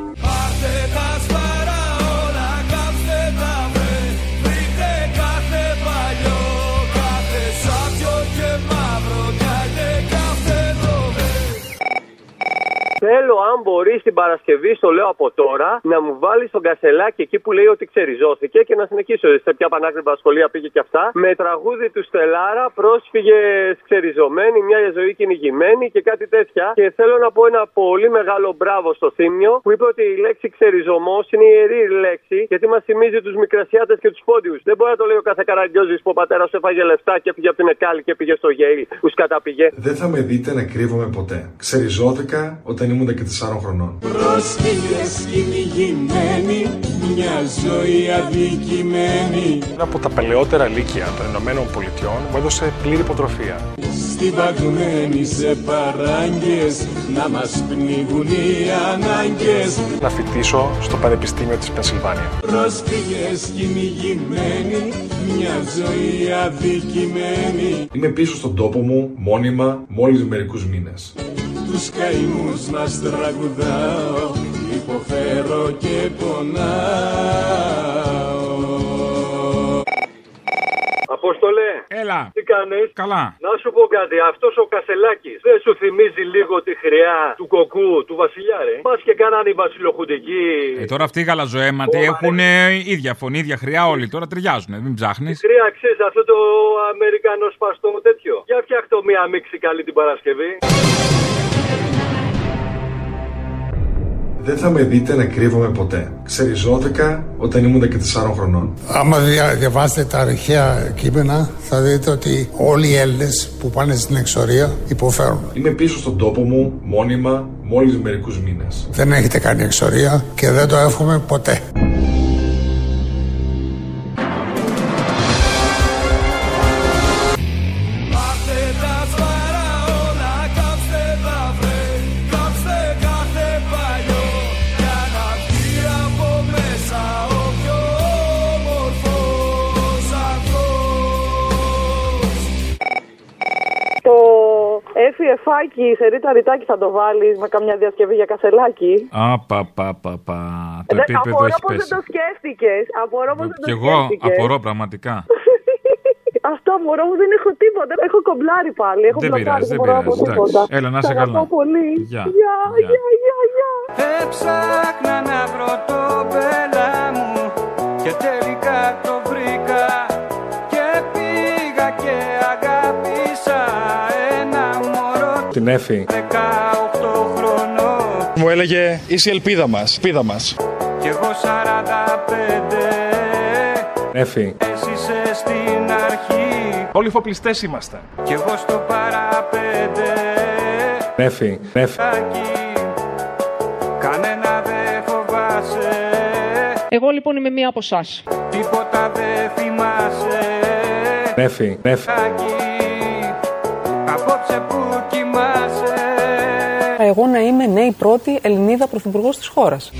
Θέλω, αν μπορείς, την Παρασκευή, στο λέω από τώρα, να μου βάλεις τον Κασσελάκη εκεί που λέει ότι ξεριζώθηκε και να συνεχίσω. Σε ποια πανάκριβα σχολεία πήγε και αυτά. Με τραγούδι του Στελάρα, πρόσφυγες ξεριζωμένοι, μια ζωή κυνηγημένη και κάτι τέτοια. Και θέλω να πω ένα πολύ μεγάλο μπράβο στο Θήμιο που είπε ότι η λέξη ξεριζωμός είναι ιερή λέξη γιατί μας θυμίζει τους Μικρασιάτες και τους πόντιους. Δεν μπορεί να το λέει ο κάθε Καραγκιόζης που ο πατέρας έφαγε λεφτά και πήγε από την Εκάλη και πήγε στο Γέιλ, που σκαταπήγε. Δεν θα με δείτε να κρύβομαι ποτέ. Ξεριζώθηκα όταν ήμουν και τεσσάρων χρονών. Πρόσφυγες κυνηγημένοι, μια ζωή αδικημένη. Ένα από τα παλαιότερα λύκεια των Ηνωμένων Πολιτειών μου έδωσε πλήρη υποτροφία. Στην παγμένη σε παράγκες, να μας πνίγουν οι ανάγκες. Να φοιτήσω στο Πανεπιστήμιο της Πενσυλβάνια. Πρόσφυγες κυνηγημένοι, μια ζωή αδικημένη. Είμαι πίσω στον τόπο μου, μόνιμα, μόλις μερικούς μήνες. Τους καημούς μας τραγουδάω, υποφέρω και πονάω. Απόστολε. Έλα. Τι κάνεις? Καλά. Να σου πω κάτι. Αυτός ο Κασσελάκης δεν σου θυμίζει λίγο τη χρειά του κοκκού, του βασιλιά, ρε? Πας και κάνανε οι βασιλοχουντικοί. Ε, τώρα αυτοί οι γαλαζοαίματοι έχουν ε, ίδια φωνή, ίδια χρειά όλοι. Τώρα ταιριάζουν, μην ψάχνεις. Η χρειά, ξέρεις, αυτό το αμερικανό σπαστό τέτοιο. Για φτιάχτω μία μίξη καλή την Παρασκευή. Δεν θα με δείτε να κρύβομαι ποτέ. Ξεριζώθηκα όταν ήμουν δεκατεσσάρων χρονών. Άμα διαβάσετε τα αρχαία κείμενα, θα δείτε ότι όλοι οι Έλληνες που πάνε στην εξορία υποφέρουν. Είμαι πίσω στον τόπο μου, μόνιμα, μόλις μερικούς μήνες. Δεν έχετε κάνει εξορία και δεν το εύχομαι ποτέ. Φάκι, σε ρίτα ρητάκι θα το βάλεις με καμιά διασκευή για Κασσελάκη? Α, πα, πα, πα, πα. Το επίπεδο έχει πέσει. Δεν το σκέφτηκες. Απορώ πως δεν το σκέφτηκες. Κι εγώ απορώ πραγματικά. Αυτό μωρό μου, δεν έχω τίποτα. Έχω κομπλάρει πάλι. Έχω δεν πειράζει, δεν πειράζει. Έλα, να είσαι καλά. Σ' αγαπώ πολύ. Γεια, γεια, γεια, γεια. Έψαχνα να βρω το μπέλα μου και τελικά το βρήκα και πήγα και αγάπησα. Την Έφη. δεκαοκτώ χρονών. Μου έλεγε είσαι η ελπίδα μας, πίδα μας. Κι εγώ σαράντα πέντε. Έφη. Εσύ είσαι στην αρχή. Όλοι φοπλιστές είμαστε. Κι εγώ στο παραπέντε. Έφη. Έφη. Κανένα δεν φοβάσαι. Εγώ λοιπόν είμαι μία από εσάς. Τίποτα δεν θυμάσαι. Έφη. Έφη. Απόψε που κοιμάσαι. Εγώ να είμαι νέη πρώτη Ελληνίδα πρωθυπουργός της χώρας.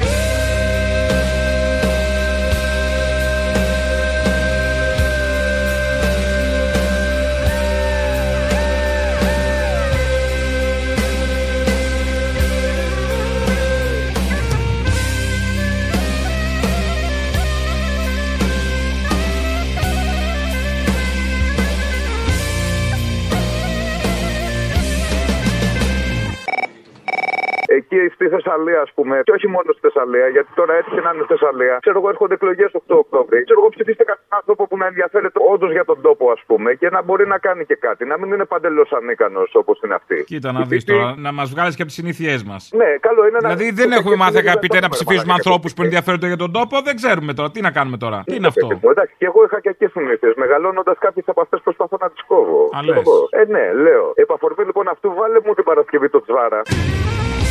Στη Θεσσαλία, ας πούμε, και όχι μόνο στη Θεσσαλία, γιατί τώρα έτυχε να είναι στη Θεσσαλία. Ξέρω εγώ, έρχονται εκλογές οκτώ Οκτωβρίου. Ξέρω εγώ, ψηφίστε κάποιον άνθρωπο που να ενδιαφέρεται όντως για τον τόπο, ας πούμε, και να μπορεί να κάνει και κάτι. Να μην είναι παντελώς ανίκανος όπως είναι αυτή. Κοίτα, να δεις τώρα, να μας βγάλεις και από τις συνήθειές μας. Ναι, καλό είναι να. Δηλαδή, δεν έχουμε μάθει, αγαπητέ, να ψηφίζουμε ανθρώπους που ενδιαφέρονται για τον τόπο. Δεν ξέρουμε τώρα. Τι να κάνουμε τώρα. Τι είναι αυτό. Εντάξει, και εγώ είχα και εκεί συνήθειες. Μεγαλώνοντας κάποιες από αυτές προσπαθώ να τις κόβω. Ε, ναι, λέω. Επαφορμή λοιπόν αυτού, βάλε μου την Παρασκευή το τσβάρα.